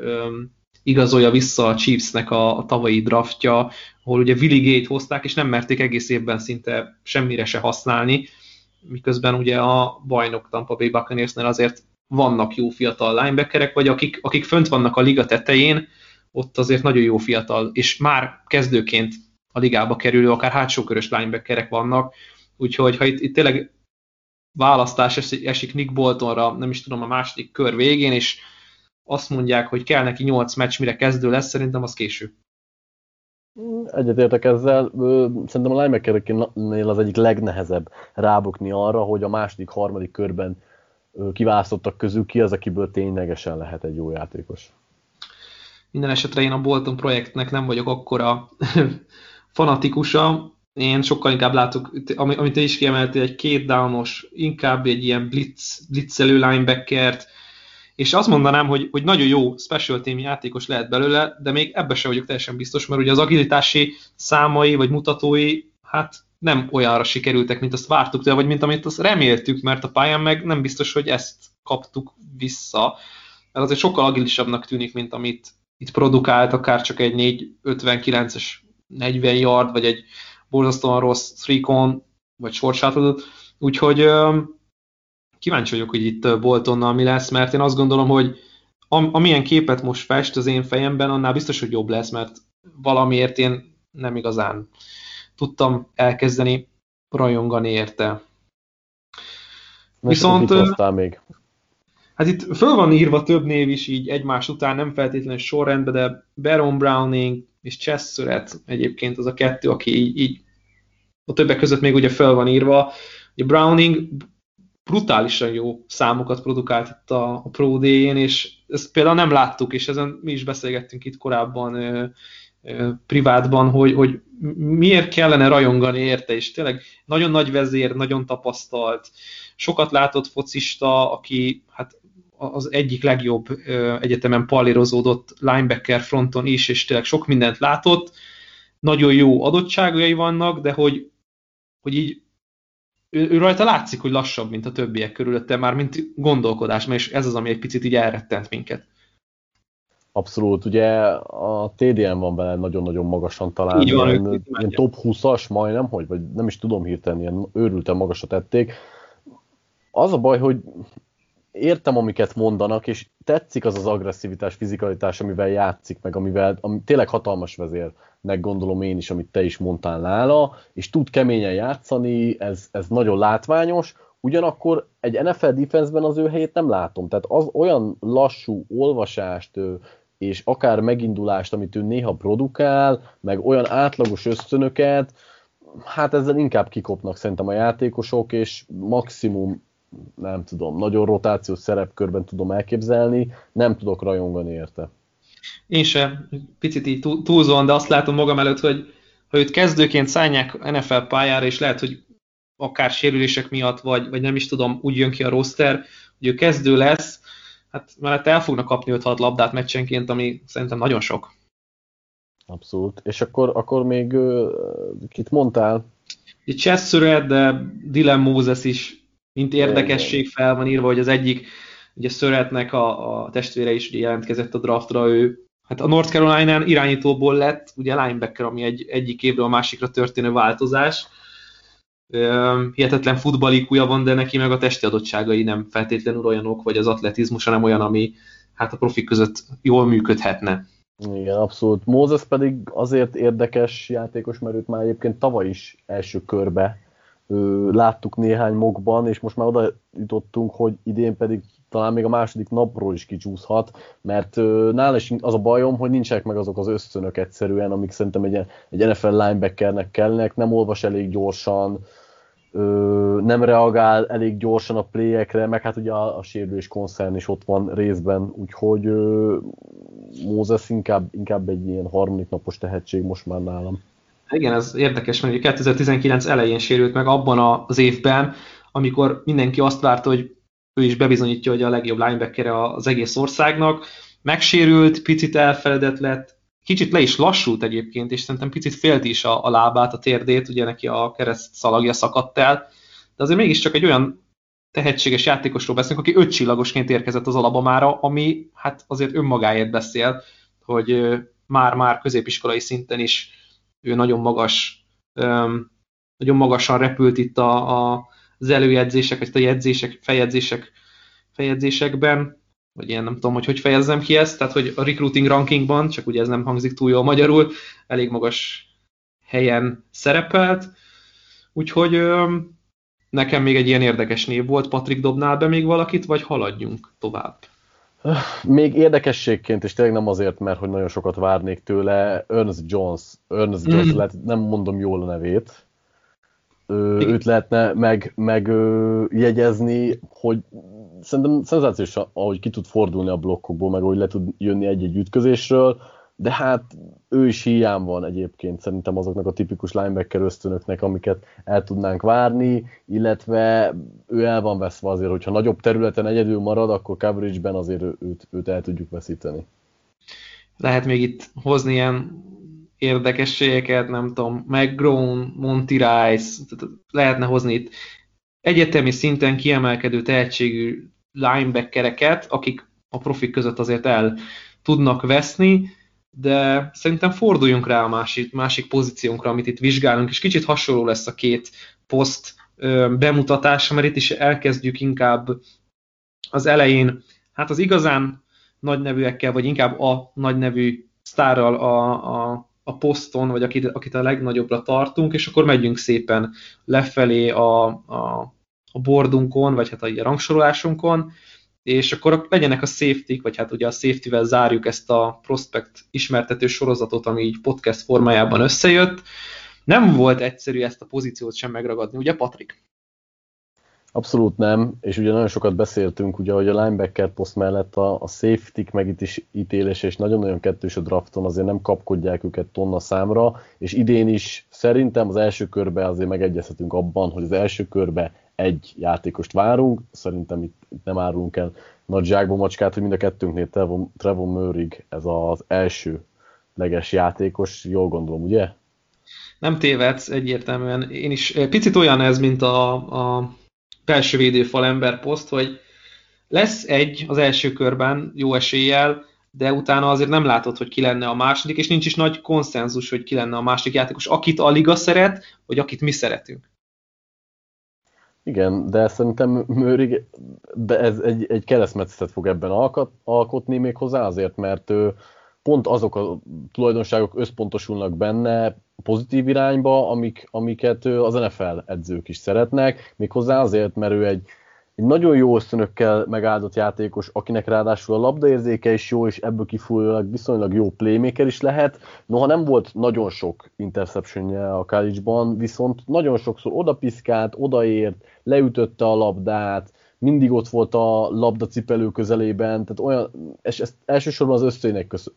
igazolja vissza a Chiefsnek a tavalyi draftja, ahol ugye Willie Gayt hozták, és nem merték egész évben szinte semmire se használni, miközben ugye a bajnok Tampa Bay Buccaneersnél azért vannak jó fiatal linebackerek, vagy akik fönt vannak a liga tetején, ott azért nagyon jó fiatal, és már kezdőként a ligába kerülő, akár hátsókörös linebackerek vannak, úgyhogy ha itt tényleg választás esik Nick Boltonra, nem is tudom, a második kör végén, és azt mondják, hogy kell neki 8 meccs, mire kezdő lesz, szerintem az késő. Egyetértek ezzel, szerintem a linebackereknél az egyik legnehezebb rábukni arra, hogy a második, harmadik körben kiválasztottak közül ki az, akiből ténylegesen lehet egy jó játékos. Minden esetre én a Bolton projektnek nem vagyok akkora fanatikusa, én sokkal inkább látok, amit te is kiemeltél, egy két downos, inkább egy ilyen blitzelő linebackert, és azt mondanám, hogy nagyon jó special team játékos lehet belőle, de még ebbe sem vagyok teljesen biztos, mert ugye az agilitási számai vagy mutatói, hát nem olyanra sikerültek, mint azt vártuk, vagy mint amit azt reméltük, mert a pályán meg nem biztos, hogy ezt kaptuk vissza, mert azért sokkal agilisabbnak tűnik, mint amit itt produkált, akár csak egy 4.59-es 40 yard, vagy egy borzasztóan rossz three-con, vagy short shuttle, úgyhogy kíváncsi vagyok, hogy itt Boltonnal mi lesz, mert én azt gondolom, hogy amilyen képet most fest az én fejemben, annál biztos, hogy jobb lesz, mert valamiért én nem igazán tudtam elkezdeni rajongani érte. Viszont még? Hát itt föl van írva több név is így egymás után, nem feltétlenül sorrendben, de Baron Browning és Chess Surratt egyébként az a kettő, aki így a többek között még ugye föl van írva. Ugye Browning brutálisan jó számokat produkált itt a Pro Day-én, és ezt például nem láttuk, és ezen mi is beszélgettünk itt korábban privátban, hogy miért kellene rajongani érte, és tényleg nagyon nagy vezér, nagyon tapasztalt, sokat látott focista, aki hát az egyik legjobb egyetemen pallírozódott linebacker fronton is, és tényleg sok mindent látott, nagyon jó adottságai vannak, de hogy így ő rajta látszik, hogy lassabb, mint a többiek körülötte, már mint gondolkodás, és ez az, ami egy picit így elrettent minket. Abszolút, ugye a TDM van vele nagyon-nagyon magasan talán. Így van, ilyen top 20-as majdnem, vagy nem is tudom hirtelen, ilyen őrülten magasra tették. Az a baj, hogy értem, amiket mondanak, és tetszik az az agresszivitás, fizikalitás, amivel játszik meg, ami tényleg hatalmas vezérnek gondolom én is, amit te is mondtál nála, és tud keményen játszani, ez nagyon látványos, ugyanakkor egy NFL defense-ben az ő helyét nem látom, tehát az olyan lassú olvasást és akár megindulást, amit ő néha produkál, meg olyan átlagos ösztönöket, hát ezzel inkább kikopnak szerintem a játékosok, és maximum nem tudom, nagyon rotációs szerepkörben tudom elképzelni, nem tudok rajongani érte. Én sem, picit így túlzóan, de azt látom magam előtt, hogy ha őt kezdőként szánják NFL pályára, és lehet, hogy akár sérülések miatt, vagy nem is tudom, úgy jön ki a roster, hogy ő kezdő lesz, hát mellett el fognak kapni 5-6 labdát meccsenként, ami szerintem nagyon sok. Abszolút. És akkor még kit mondtál? Egy Chess Surratt, de Dylan Moses is mint érdekesség fel van írva, hogy az egyik, ugye Surrattnek a testvére is ugye jelentkezett a draftra, ő hát a North Carolinán irányítóból lett, ugye linebacker, ami egyik évről a másikra történő változás. Hihetetlen futballíkúja van, de neki meg a testi adottságai nem feltétlenül olyanok, vagy az atletizmusa nem olyan, ami hát a profik között jól működhetne. Igen, abszolút. Moses pedig azért érdekes játékos, mert őt már egyébként tavaly is első körbe láttuk néhány mockban, és most már oda jutottunk, hogy idén pedig talán még a második napról is kicsúszhat, mert nála is az a bajom, hogy nincsenek meg azok az ösztönök egyszerűen, amik szerintem egy NFL linebackernek kellenek, nem olvas elég gyorsan, nem reagál elég gyorsan a playekre, meg hát ugye a sérülés koncern is ott van részben, úgyhogy Mózes inkább egy ilyen harmadik napos tehetség most már nálam. Igen, ez érdekes, mert 2019 elején sérült meg abban az évben, amikor mindenki azt várta, hogy ő is bebizonyítja, hogy a legjobb linebacker az egész országnak. Megsérült, picit elfeledett lett, kicsit le is lassult egyébként, és szerintem picit félt is a lábát, a térdét, ugye neki a kereszt szalagja szakadt el, de azért mégiscsak egy olyan tehetséges játékosról beszélünk, aki 5 csillagosként érkezett az Alabamára, ami hát azért önmagáért beszél, hogy már-már középiskolai szinten is ő nagyon magasan repült itt az előjegyzések, vagy a jegyzések, feljegyzésekben, vagy ilyen nem tudom, hogy fejezzem ki ezt, tehát hogy a recruiting rankingban, csak ugye ez nem hangzik túl jól magyarul, elég magas helyen szerepelt, úgyhogy nekem még egy ilyen érdekes név volt. Patrik, dobnál be még valakit, vagy haladjunk tovább? Még érdekességként, és tényleg nem azért, mert hogy nagyon sokat várnék tőle, Ernest Jones lehet, nem mondom jól a nevét, őt lehetne megjegyezni, hogy szerintem szenzációs, ahogy ki tud fordulni a blokkokból, meg ahogy le tud jönni egy-egy ütközésről, de hát ő is hiány van egyébként szerintem azoknak a tipikus linebacker ösztönöknek, amiket el tudnánk várni, illetve ő el van veszve azért, hogyha nagyobb területen egyedül marad, akkor coverage-ben azért őt el tudjuk veszíteni. Lehet még itt hozni ilyen érdekességeket, nem tudom, McGrone, Monty Rice, lehetne hozni itt egyetemi szinten kiemelkedő tehetségű linebackereket, akik a profik között azért el tudnak veszni, de szerintem forduljunk rá a másik pozíciónkra, amit itt vizsgálunk, és kicsit hasonló lesz a két poszt bemutatása, mert itt is elkezdjük inkább az elején. Hát az igazán nagynevűekkel, vagy inkább a nagynevű sztárral a poszton, vagy akit a legnagyobbra tartunk, és akkor megyünk szépen lefelé a bordunkon, vagy hát a rangsorolásunkon, és akkor legyenek a safety, vagy hát ugye a safety-vel zárjuk ezt a prospect ismertető sorozatot, ami így podcast formájában összejött. Nem volt egyszerű ezt a pozíciót sem megragadni, ugye Patrik? Abszolút nem, és ugye nagyon sokat beszéltünk, ugye, hogy a linebacker poszt mellett a safety-k meg itt is ítélése, és nagyon-nagyon kettős a drafton, azért nem kapkodják őket tonna számra, és idén is szerintem az első körbe azért megegyezhetünk abban, hogy az első körbe egy játékost várunk, szerintem itt nem árulunk el nagy zsákba macskát, hogy mind a kettőnknél Trevon Moehrig ez az első leges játékos, jól gondolom, ugye? Nem tévedsz, egyértelműen. Én is picit olyan ez, mint a belső védőfal ember poszt, hogy lesz egy az első körben jó eséllyel, de utána azért nem látod, hogy ki lenne a második, és nincs is nagy konszenzus, hogy ki lenne a második játékos, akit a liga szeret, vagy akit mi szeretünk. Igen, de szerintem Moehrig, de ez egy keresztmetszetet fog ebben alkotni még hozzá azért, mert ő pont azok a tulajdonságok összpontosulnak benne pozitív irányba, amiket az NFL edzők is szeretnek, méghozzá azért, mert ő egy nagyon jó ösztönökkel megáldott játékos, akinek ráadásul a labdaérzéke is jó, és ebből kifolyólag viszonylag jó playmaker is lehet. Noha nem volt nagyon sok interceptionje a college-ban, viszont nagyon sokszor odapiszkált, odaért, leütötte a labdát, mindig ott volt a labdacipelő közelében, tehát olyan, és ezt elsősorban az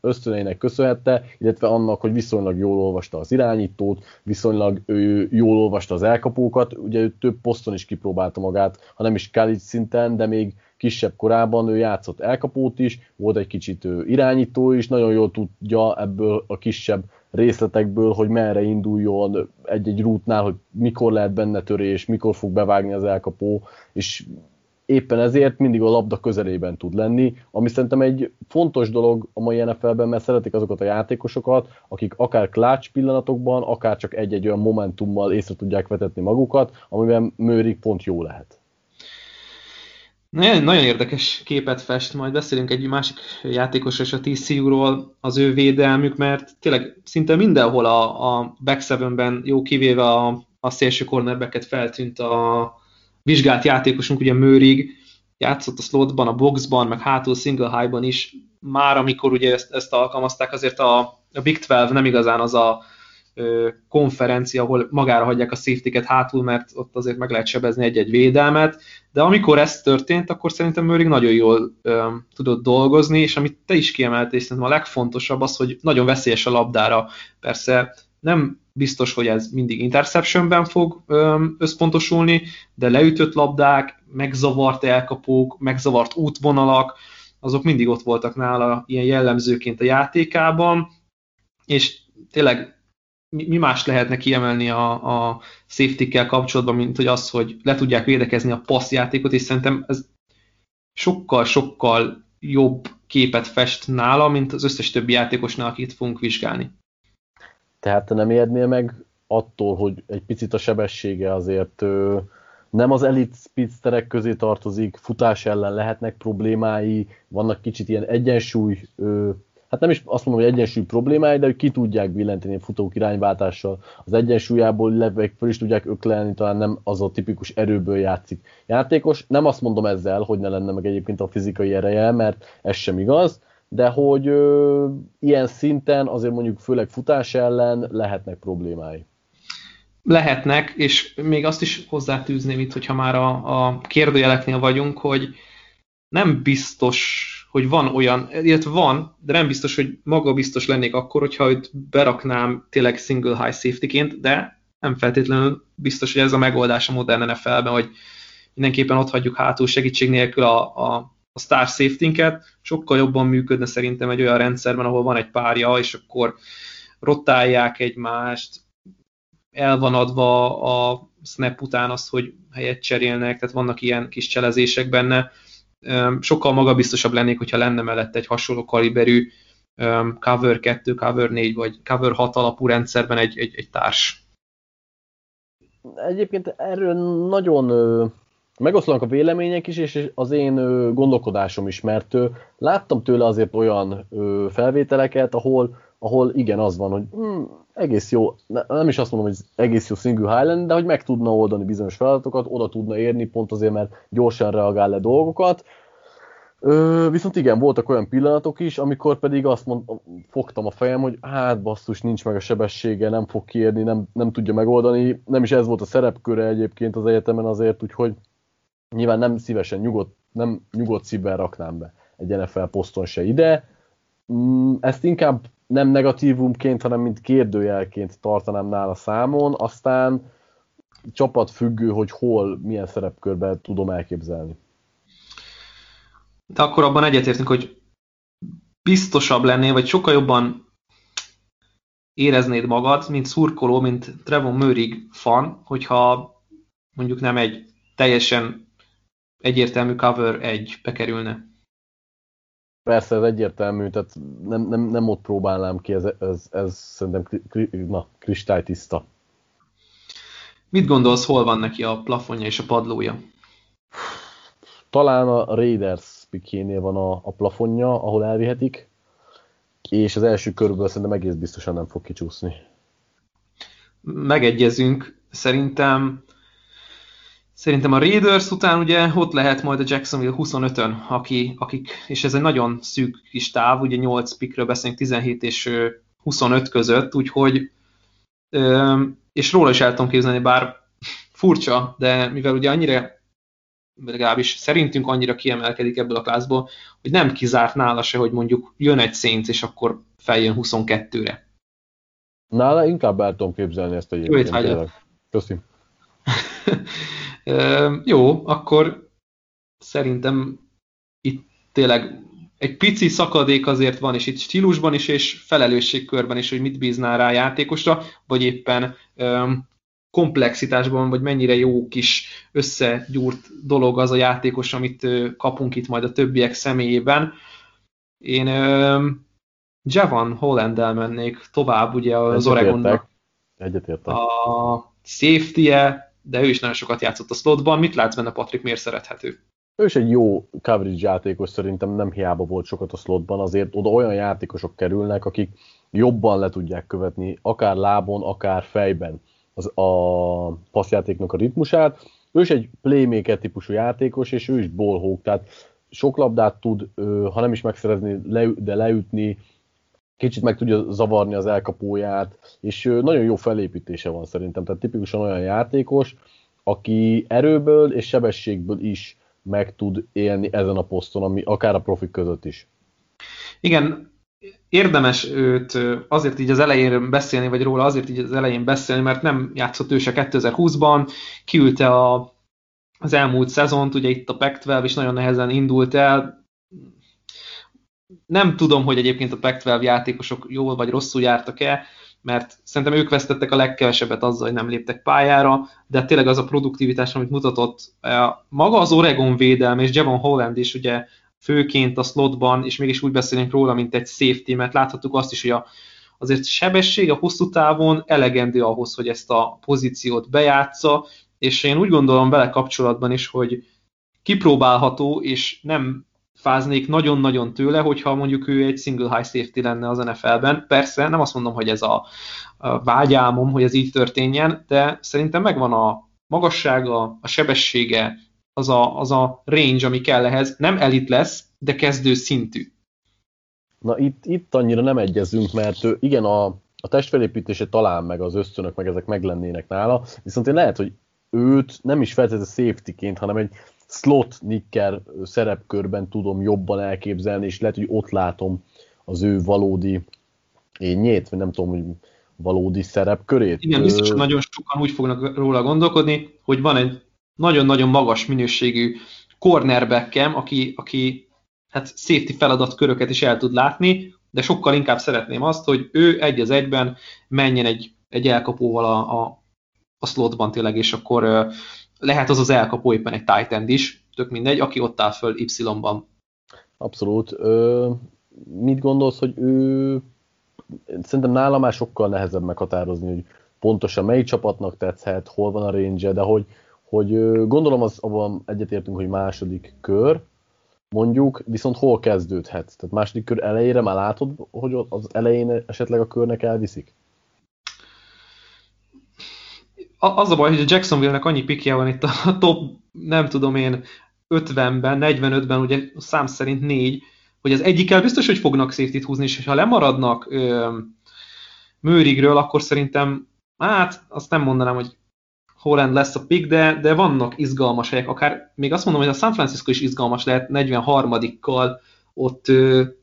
ösztöneinek köszönhette, illetve annak, hogy viszonylag jól olvasta az irányítót, viszonylag ő jól olvasta az elkapókat, ugye ő több poszton is kipróbálta magát, ha nem is college szinten, de még kisebb korában ő játszott elkapót is, volt egy kicsit irányító is, nagyon jól tudja ebből a kisebb részletekből, hogy merre induljon egy-egy rútnál, hogy mikor lehet benne törés, mikor fog bevágni az elkapó, és éppen ezért mindig a labda közelében tud lenni, ami szerintem egy fontos dolog a mai NFL-ben, mert szeretik azokat a játékosokat, akik akár klács pillanatokban, akár csak egy-egy olyan momentummal észre tudják vetetni magukat, amiben Moehrig pont jó lehet. Nagyon érdekes képet fest, majd beszélünk egy másik játékosról és a TCU-ról, az ő védelmük, mert tényleg szinte mindenhol a back seven-ben, jó kivéve a szélső cornerbacket feltűnt a vizsgált játékosunk, ugye Moehrig játszott a slotban, a boxban, meg hátul single high-ban is. Már amikor ugye ezt alkalmazták, azért a Big 12 nem igazán az a konferencia, ahol magára hagyják a safety-ket hátul, mert ott azért meg lehet sebezni egy-egy védelmet, de amikor ez történt, akkor szerintem Moehrig nagyon jól tudott dolgozni, és amit te is kiemeltél, szerintem a legfontosabb az, hogy nagyon veszélyes a labdára. Persze nem biztos, hogy ez mindig interceptionben fog összpontosulni, de leütött labdák, megzavart elkapók, megzavart útvonalak, azok mindig ott voltak nála ilyen jellemzőként a játékában, és tényleg mi más lehetne kiemelni a safety-kkel kapcsolatban, mint hogy az, hogy le tudják védekezni a passzjátékot, és szerintem ez sokkal-sokkal jobb képet fest nála, mint az összes többi játékosnál, akit fogunk vizsgálni. Tehát te nem érnél meg attól, hogy egy picit a sebessége azért nem az elit speedsterek közé tartozik, futás ellen lehetnek problémái, vannak kicsit ilyen egyensúly, hát nem is azt mondom, hogy egyensúly problémái, de hogy ki tudják billenteni a futók irányváltással az egyensúlyából, illetve föl is tudják öklelni, talán nem az a tipikus erőből játszik játékos. Nem azt mondom ezzel, hogy ne lenne meg egyébként a fizikai ereje, mert ez sem igaz, de hogy ilyen szinten azért mondjuk főleg futás ellen lehetnek problémái. Lehetnek, és még azt is hozzátűzném itt, hogyha már a kérdőjeleknél vagyunk, hogy nem biztos, hogy van olyan, illetve van, de nem biztos, hogy maga biztos lennék akkor, hogyha őt beraknám tényleg single high safety-ként, de nem feltétlenül biztos, hogy ez a megoldás a modern NFL-ben, hogy mindenképpen ott hagyjuk hátul segítség nélkül a star safety-nket, sokkal jobban működne szerintem egy olyan rendszerben, ahol van egy párja, és akkor rotálják egymást, el van adva a snap után azt, hogy helyet cserélnek, tehát vannak ilyen kis cselezések benne. Sokkal magabiztosabb lennék, hogyha lenne mellette egy hasonló kaliberű cover 2, cover 4 vagy cover 6 alapú rendszerben egy társ. Egyébként erről nagyon megoszlanak a vélemények is, és az én gondolkodásom is, mert láttam tőle azért olyan felvételeket, ahol igen, az van, hogy egész jó, nem is azt mondom, hogy egész jó single high, de hogy meg tudna oldani bizonyos feladatokat, oda tudna érni, pont azért, mert gyorsan reagál le dolgokat. Viszont igen, voltak olyan pillanatok is, amikor pedig azt fogtam a fejem, hogy hát basszus, nincs meg a sebessége, nem fog kiérni, nem tudja megoldani, nem is ez volt a szerepköre egyébként az egyetemen azért, úgyhogy nyilván nem szívesen nyugodt szívben raknám be egy NFL poszton se ide. Ezt inkább nem negatívumként, hanem mint kérdőjelként tartanám nála számon, aztán csapat függő, hogy hol, milyen szerepkörben tudom elképzelni. De akkor abban egyetértünk, hogy biztosabb lennél, vagy sokkal jobban éreznéd magad, mint szurkoló, mint Trevon Moehrig fan, hogyha mondjuk nem egy teljesen egyértelmű cover 1 bekerülne. Persze, ez egyértelmű, tehát nem ott próbálnám ki, ez szerintem kristálytiszta. Mit gondolsz, hol van neki a plafonja és a padlója? Talán a Raiders pikénél van a plafonja, ahol elvihetik, és az első körből szerintem egész biztosan nem fog kicsúszni. Megegyezünk. Szerintem a Raiders után ugye ott lehet majd a Jacksonville 25-ön, akik, és ez egy nagyon szűk kis táv, ugye 8 pickről beszélünk 17 és 25 között, úgyhogy, és róla is el tudom képzelni, bár furcsa, de mivel ugye annyira, legalábbis szerintünk annyira kiemelkedik ebből a klászból, hogy nem kizárt nála se, hogy mondjuk jön egy Saints, és akkor feljön 22-re. Nála inkább el tudom képzelni ezt egyébként. Köszönöm. Jó, akkor szerintem itt tényleg egy pici szakadék azért van, és itt stílusban is, és felelősségkörben is, hogy mit bíznál rá játékosra, vagy éppen komplexitásban, vagy mennyire jó kis összegyúrt dolog az a játékos, amit kapunk itt majd a többiek személyében. Én Javon Hollanddel mennék tovább, ugye az Oregonnak. Egyetértek. A safety-e, de ő is nagyon sokat játszott a slotban. Mit látsz benne, Patrik, miért szerethető? Ő is egy jó coverage játékos, szerintem nem hiába volt sokat a slotban, azért oda olyan játékosok kerülnek, akik jobban le tudják követni, akár lábon, akár fejben a passzjátéknak a ritmusát. Ő is egy playmaker típusú játékos, és ő is ballhawk, tehát sok labdát tud, ha nem is megszerezni, de leütni, kicsit meg tudja zavarni az elkapóját, és nagyon jó felépítése van szerintem, tehát tipikusan olyan játékos, aki erőből és sebességből is meg tud élni ezen a poszton, ami akár a profik között is. Igen, érdemes őt azért így az elején beszélni, vagy róla azért így az elején beszélni, mert nem játszott ő se 2020-ban, kiülte az elmúlt szezont, ugye itt a Pac-12 is nagyon nehezen indult el. Nem tudom, hogy egyébként a Pac-12 játékosok jól vagy rosszul jártak-e, mert szerintem ők vesztettek a legkevesebbet azzal, hogy nem léptek pályára, de tényleg az a produktivitás, amit mutatott maga az Oregon védelme, és Javon Holland is ugye főként a slotban, és mégis úgy beszélünk róla, mint egy safety, mert láthattuk azt is, hogy azért sebesség a hosszú távon elegendő ahhoz, hogy ezt a pozíciót bejátsza, és én úgy gondolom vele kapcsolatban is, hogy kipróbálható, és nem fáznék nagyon-nagyon tőle, hogyha mondjuk ő egy single high safety lenne az NFL-ben. Persze, nem azt mondom, hogy ez a vágyálmom, hogy ez így történjen, de szerintem megvan a magassága, a sebessége, az a range, ami kell ehhez, nem elit lesz, de kezdő szintű. Na itt annyira nem egyezünk, mert igen, a testfelépítése talán meg az ösztönök, meg ezek meg lennének nála, viszont én lehet, hogy őt nem is feltétlenül safety-ként, hanem egy slot nicker szerepkörben tudom jobban elképzelni, és lehet, hogy ott látom az ő valódi ényét, vagy nem tudom, hogy valódi szerepkörét. Igen, biztos, hogy nagyon sokan úgy fognak róla gondolkodni, hogy van egy nagyon-nagyon magas minőségű cornerbackem, aki hát safety feladatköröket is el tud látni, de sokkal inkább szeretném azt, hogy ő egy az egyben menjen egy elkapóval a slotban tényleg, és akkor lehet az elkapó éppen egy tight end is, tök mindegy, aki ott áll föl Y-ban. Abszolút. Mit gondolsz, hogy ő szerintem nála már sokkal nehezebb meghatározni, hogy pontosan melyik csapatnak tetszhet, hol van a range-e, de hogy hogy gondolom az abban egyetértünk, hogy második kör, mondjuk, viszont hol kezdődhet? Tehát második kör elejére már látod, hogy az elején esetleg a körnek elviszik? Az a baj, hogy a Jacksonville-nek annyi pikje van itt a top, nem tudom én, 50-ben, 45-ben, ugye szám szerint 4, hogy az egyikkel biztos, hogy fognak safety-t húzni, és ha lemaradnak Moehrigről, akkor szerintem, hát azt nem mondanám, hogy Holland lesz a pick, de vannak izgalmas helyek, akár még azt mondom, hogy a San Francisco is izgalmas lehet 43-kal ott,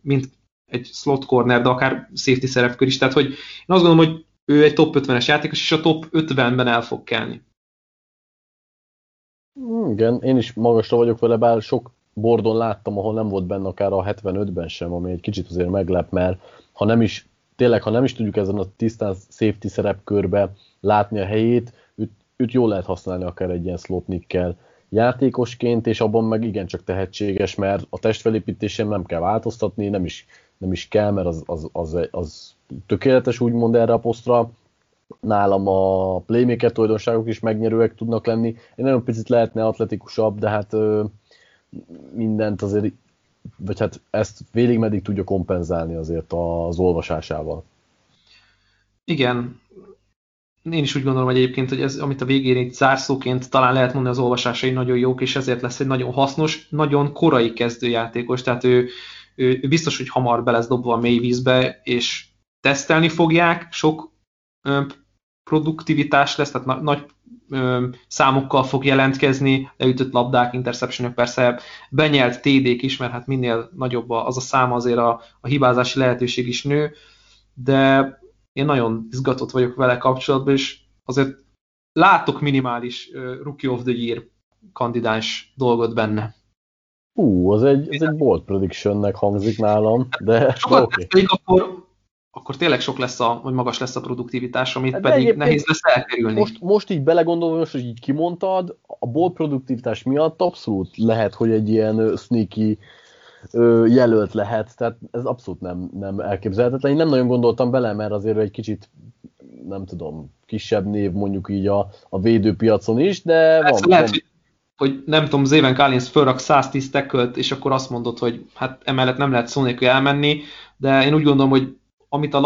mint egy slot corner, de akár safety szerepkör is, tehát hogy én azt gondolom, hogy ő egy top 50-es játékos, és a top 50-ben el fog kelni. Igen, én is magasra vagyok vele, bár sok bordon láttam, ahol nem volt benne akár a 75-ben sem, ami egy kicsit azért meglep, mert ha nem is, tényleg, ha nem is tudjuk ezen a tisztán safety szerepkörbe látni a helyét, őt jól lehet használni akár egy ilyen slot nickel játékosként, és abban meg igencsak tehetséges, mert a testfelépítésén nem kell változtatni, nem is kell, mert az tökéletes úgymond erre a posztra. Nálam a playmaker tulajdonságok is megnyerőek tudnak lenni. Én nagyon picit lehetne atletikusabb, de hát mindent azért, vagy hát ezt félig meddig tudja kompenzálni azért az olvasásával. Igen. Én is úgy gondolom, hogy egyébként, hogy ez, amit a végén itt zárszóként talán lehet mondani, az olvasásai nagyon jók, és ezért lesz egy nagyon hasznos, nagyon korai kezdőjátékos, tehát ő biztos, hogy hamar be lesz dobva a mély vízbe, és tesztelni fogják, sok produktivitás lesz, tehát nagy számokkal fog jelentkezni, leütött labdák, interceptionök, persze benyelt TD-k is, mert hát minél nagyobb az a szám, azért a hibázási lehetőség is nő, de én nagyon izgatott vagyok vele kapcsolatban, és azért látok minimális Rookie of the Year kandidáns dolgot benne. Az egy bold predictionnek hangzik nálam, de oké. Okay. Akkor tényleg sok lesz vagy magas lesz a produktivitás, amit de pedig nehéz lesz elkerülni. Most így belegondolom, most így kimondtad, a bold produktivitás miatt abszolút lehet, hogy egy ilyen sneaky jelölt lehet, tehát ez abszolút nem elképzelhetetlen. Én nem nagyon gondoltam bele, mert azért egy kicsit, nem tudom, kisebb név mondjuk így a védőpiacon is, de van. Lehet, hogy nem tudom, Zaven Collins fölrak 110 tackle-t, és akkor azt mondod, hogy hát emellett nem lehet szó nélkül elmenni, de én úgy gondolom, hogy amit a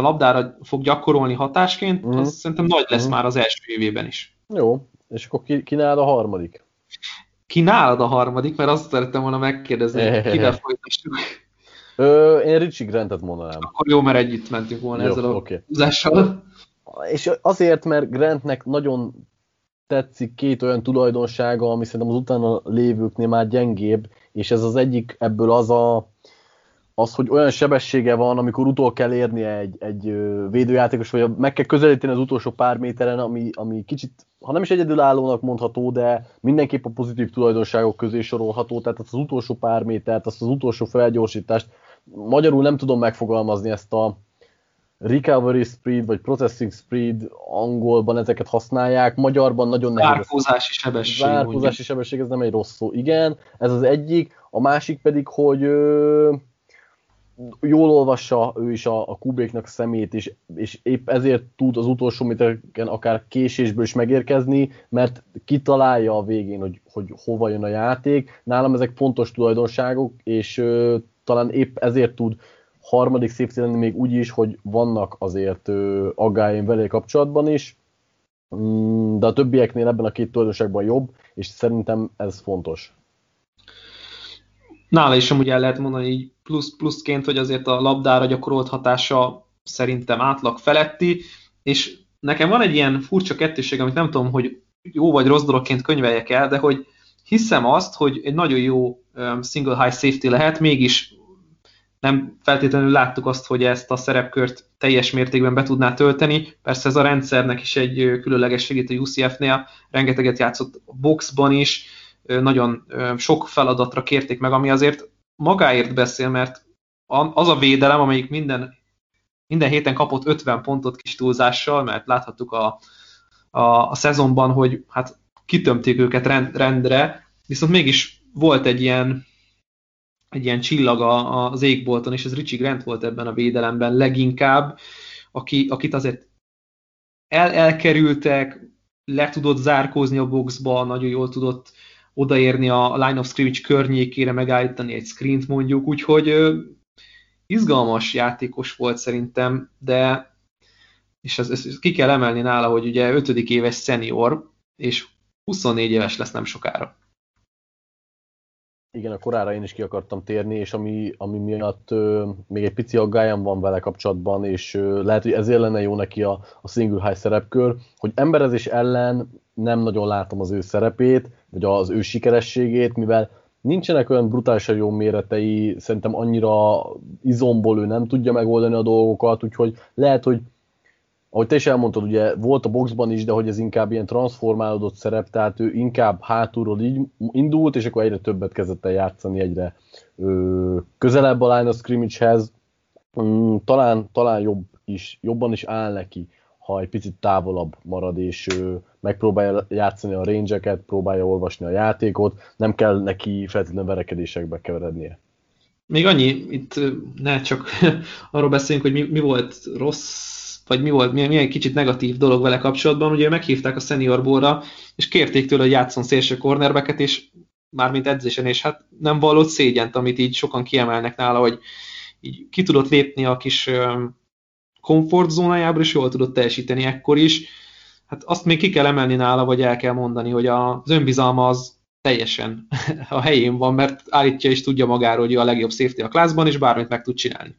labdára fog gyakorolni hatásként, az szerintem nagy lesz már az első évében is. Jó, és akkor kínálod a harmadik? Kínálod a harmadik, mert azt szerettem volna megkérdezni, hogy kivel folytassuk. Én Richie Grantet mondanám. Akkor jó, mert együtt mentünk volna jó, ezzel a húzással. Okay. És azért, mert Grantnek nagyon tetszik két olyan tulajdonsága, ami szerintem az utána lévőknél már gyengébb, és ez az egyik ebből az, hogy olyan sebessége van, amikor utol kell érnie egy védőjátékos, vagy meg kell közelíteni az utolsó pár méteren, ami kicsit, ha nem is egyedülállónak mondható, de mindenképp a pozitív tulajdonságok közé sorolható, tehát az utolsó pár métert, azt az utolsó felgyorsítást, magyarul nem tudom megfogalmazni ezt a recovery speed, vagy processing speed, angolban ezeket használják, magyarban nagyon nehéz. Zárkózási sebesség, ez nem egy rossz szó, igen, ez az egyik, a másik pedig, hogy jól olvassa ő is a kubéknak szemét, és épp ezért tud az utolsó métereken akár késésből is megérkezni, mert kitalálja a végén, hogy hova jön a játék. Nálam ezek fontos tulajdonságok, és talán épp ezért tud harmadik safety lenni még úgy is, hogy vannak azért aggályaim vele kapcsolatban is, de a többieknél ebben a két tulajdonságban jobb, és szerintem ez fontos. Nála is amúgy el lehet mondani így pluszként, hogy azért a labdára gyakorolt hatása szerintem átlag feletti, és nekem van egy ilyen furcsa kettőség, amit nem tudom, hogy jó vagy rossz dologként könyveljek el, de hogy hiszem azt, hogy egy nagyon jó single high safety lehet, mégis nem feltétlenül láttuk azt, hogy ezt a szerepkört teljes mértékben be tudná tölteni. Persze ez a rendszernek is egy különleges segít a UCF-nél, rengeteget játszott a boxban is, nagyon sok feladatra kérték meg, ami azért magáért beszél, mert az a védelem, amelyik minden héten kapott 50 pontot kis túlzással, mert láthattuk a szezonban, hogy hát kitömték őket rendre, viszont mégis volt egy ilyen csillag az égbolton, és ez Richie Grant volt ebben a védelemben leginkább, akit azért elkerültek, le tudott zárkózni a boxba, nagyon jól tudott odaérni a line of scrimmage környékére, megállítani egy screent mondjuk, úgyhogy izgalmas játékos volt szerintem, de és ezt ki kell emelni nála, hogy ugye 5. éves senior, és 24 éves lesz nem sokára. Igen, a korára én is ki akartam térni, és ami miatt még egy pici aggályom van vele kapcsolatban, és lehet, hogy ezért lenne jó neki a single high szerepkör, hogy emberezés ellen nem nagyon látom az ő szerepét, vagy az ő sikerességét, mivel nincsenek olyan brutálisan jó méretei, szerintem annyira izomból ő nem tudja megoldani a dolgokat, úgyhogy lehet, hogy ahogy te is elmondtad, ugye volt a boxban is, de hogy ez inkább ilyen transformálódott szerep, tehát ő inkább hátulról így indult, és akkor egyre többet kezdett el játszani, egyre közelebb a line of scrimmage-hez, talán jobban is áll neki, ha egy picit távolabb marad, és megpróbálja játszani a range-eket, próbálja olvasni a játékot, nem kell neki feltétlenül verekedésekbe keverednie. Még annyi, itt ne csak arról beszéljünk, hogy mi volt rossz, vagy milyen kicsit negatív dolog vele kapcsolatban, ugye meghívták a senior ballra, és kérték tőle, hogy játszon szélső cornerbacket, és mármint edzésen, és hát nem vallott szégyent, amit így sokan kiemelnek nála, hogy így ki tudott lépni a kis komfortzónájából, és jól tudott teljesíteni ekkor is. Hát azt még ki kell emelni nála, vagy el kell mondani, hogy az önbizalma az teljesen a helyén van, mert állítja és tudja magáról, hogy a legjobb safety a klászban, és bármit meg tud csinálni.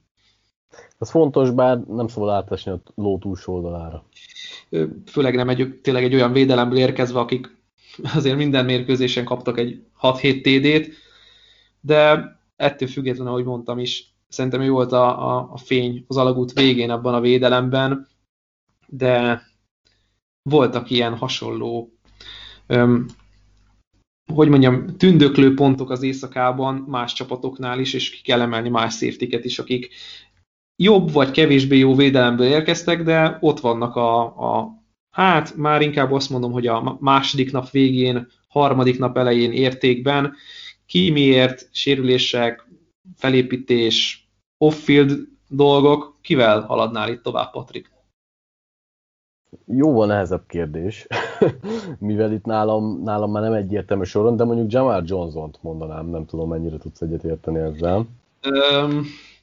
Ez fontos, bár nem szabad átesni a ló túlsó oldalára. Főleg nem tényleg egy olyan védelemből érkezve, akik azért minden mérkőzésen kaptak egy 6-7 TD-t, de ettől függetlenül, ahogy mondtam is, szerintem ő volt a fény az alagút végén abban a védelemben, de voltak ilyen hasonló, hogy mondjam, tündöklő pontok az éjszakában más csapatoknál is, és ki kell emelni más safety-ket is, akik jobb vagy kevésbé jó védelemből érkeztek, de ott vannak hát már inkább azt mondom, hogy a második nap végén, harmadik nap elején értékben, ki miért, sérülések, felépítés, off-field dolgok, kivel haladnál itt tovább, Patrik? Jóval nehezebb kérdés, mivel itt nálam már nem egyértelmű soron, de mondjuk Jamal Johnson-t mondanám, nem tudom, mennyire tudsz egyetérteni ezzel.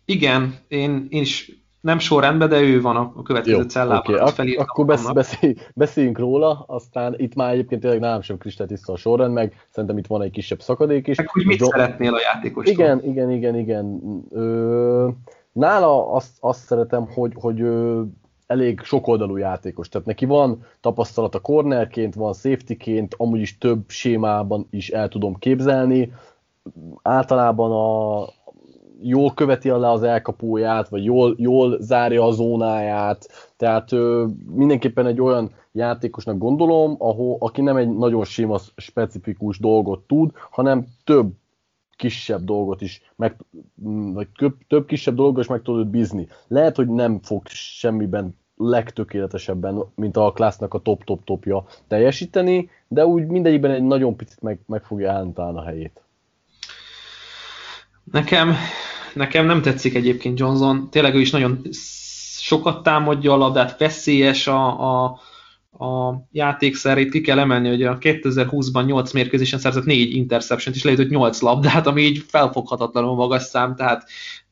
Igen, én is nem sorrendben, de ő van a következő cellában. Jó, okay. Akkor beszéljünk róla, aztán itt már egyébként tényleg nálam sem kristálytiszta a sorrend, meg szerintem itt van egy kisebb szakadék is. Hogy mit szeretnél a játékostól? Igen. Nála azt szeretem, hogy elég sokoldalú játékos, tehát neki van tapasztalata cornerként, van safetyként, amúgy is több sémában is el tudom képzelni. Általában jól követi le az elkapóját, vagy jól zárja a zónáját, tehát mindenképpen egy olyan játékosnak gondolom, aki nem egy nagyon sima, specifikus dolgot tud, hanem több kisebb dolgot is, vagy több kisebb dolgot is meg tudod bízni. Lehet, hogy nem fog semmiben legtökéletesebben, mint a klásznak a top-top-topja teljesíteni, de úgy mindegyikben egy nagyon picit meg fogja állni a helyét. Nekem nem tetszik egyébként Johnson, tényleg ő is nagyon sokat támadja a labdát, veszélyes a játékszerét, ki kell emelni, hogy a 2020-ban 8 mérkőzésen szerzett 4 interception-t, és leütött 8 labdát, ami így felfoghatatlanul magas szám, tehát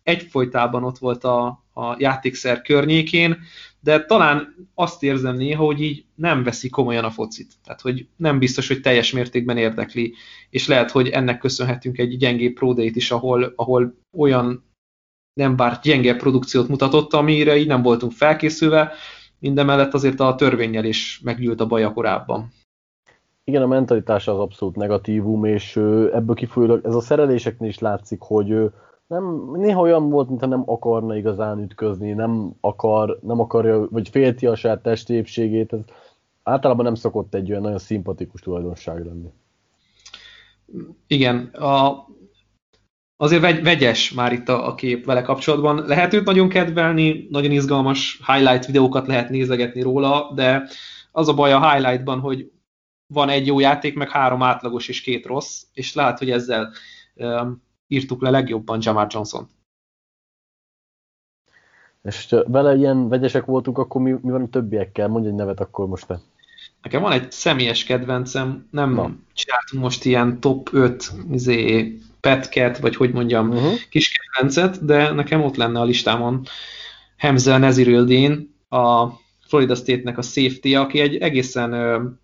egyfolytában ott volt a játékszer környékén, de talán azt érzem néha, hogy így nem veszi komolyan a focit. Tehát, hogy nem biztos, hogy teljes mértékben érdekli, és lehet, hogy ennek köszönhetünk egy gyengébb pro day-t is, ahol olyan nem várt gyenge produkciót mutatott, amire így nem voltunk felkészülve, mindemellett azért a törvénnyel is meggyűlt a baja korábban. Igen, a mentalitása az abszolút negatívum, és ebből kifolyólag ez a szereléseknél is látszik, hogy néha olyan volt, mintha nem akarna igazán ütközni, nem akarja, vagy félti a saját testépségét. Ez általában nem szokott egy olyan nagyon szimpatikus tulajdonság lenni. Igen, azért vegyes már itt a kép vele kapcsolatban. Lehet őt nagyon kedvelni, nagyon izgalmas highlight videókat lehet nézegetni róla, de az a baj a highlightban, hogy van egy jó játék, meg 3 átlagos és 2 rossz, és lehet, hogy ezzel írtuk le legjobban Jamal Johnson-t. És ha vele ilyen vegyesek voltunk, akkor mi van a többiekkel? Mondj egy nevet akkor most te. Nekem van egy személyes kedvencem, nem csináltunk most ilyen top 5 petket, vagy hogy mondjam, kis kedvencet, de nekem ott lenne a listámon Hamsah Nasirildeen, a Florida State-nek a safety, aki egy egészen,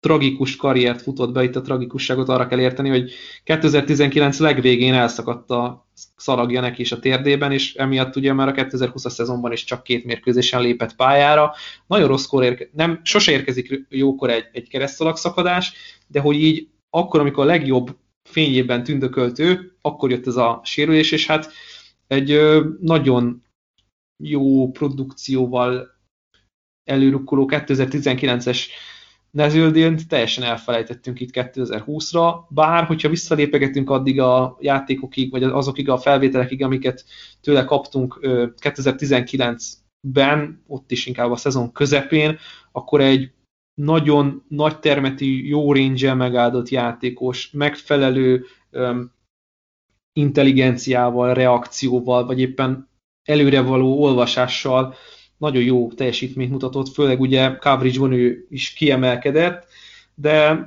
tragikus karriert futott be, itt a tragikusságot arra kell érteni, hogy 2019 legvégén elszakadt a szalagja neki is a térdében, és emiatt ugye már a 2020-as szezonban is csak 2 mérkőzésen lépett pályára. Nagyon rosszkor sose érkezik jókor egy keresztszalagszakadás, de hogy így akkor, amikor a legjobb fényében tündökölt ő, akkor jött ez a sérülés, és hát egy nagyon jó produkcióval előrukkoló 2019-es Nasirildeen-t teljesen elfelejtettünk itt 2020-ra, bár hogyha visszalépegetünk addig a játékokig, vagy azokig a felvételekig, amiket tőle kaptunk 2019-ben, ott is inkább a szezon közepén, akkor egy nagyon nagy termetű, jó range-el megáldott játékos, megfelelő intelligenciával, reakcióval, vagy éppen előrevaló olvasással nagyon jó teljesítményt mutatott, főleg ugye coverage-ban ő is kiemelkedett, de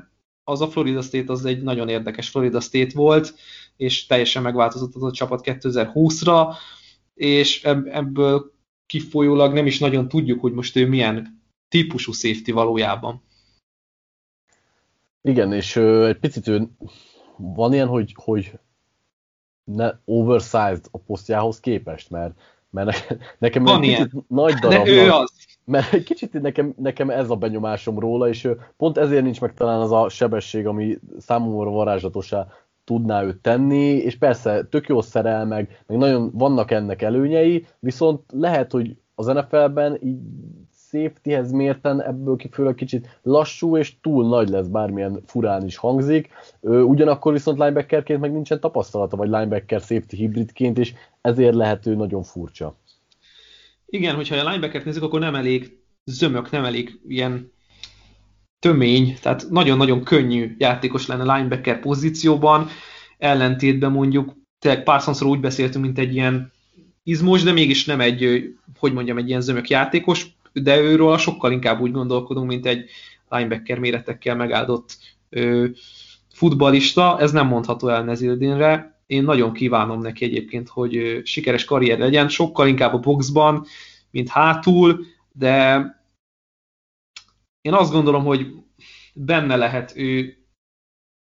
az a Florida State az egy nagyon érdekes Florida State volt, és teljesen megváltozott az a csapat 2020-ra, és ebből kifolyólag nem is nagyon tudjuk, hogy most ő milyen típusú safety valójában. Igen, és egy picit van ilyen, hogy ne oversized a posztjához képest, mert nekem egy kicsit nagy darab, mert egy kicsit nekem ez a benyomásom róla, és pont ezért nincs meg talán az a sebesség, ami számomra varázslatosá tudná őt tenni, és persze tök jó szerel meg nagyon vannak ennek előnyei, viszont lehet, hogy az NFL-ben így safetyhez mérten ebből kifőleg kicsit lassú és túl nagy lesz, bármilyen furán is hangzik, ugyanakkor viszont linebackerként meg nincsen tapasztalata, vagy linebacker safety hibridként, és ezért lehető nagyon furcsa. Igen, hogyha a linebackert nézzük, akkor nem elég zömök, nem elég ilyen tömény, tehát nagyon-nagyon könnyű játékos lenne linebacker pozícióban, ellentétben mondjuk, tényleg Parsonsról úgy beszéltünk, mint egy ilyen izmos, de mégis nem egy, egy ilyen zömök játékos, de őről sokkal inkább úgy gondolkodunk, mint egy linebacker méretekkel megáldott futballista. Ez nem mondható el Nasirildeenre. Én nagyon kívánom neki egyébként, hogy sikeres karrier legyen, sokkal inkább a boxban, mint hátul, de én azt gondolom, hogy benne lehet ő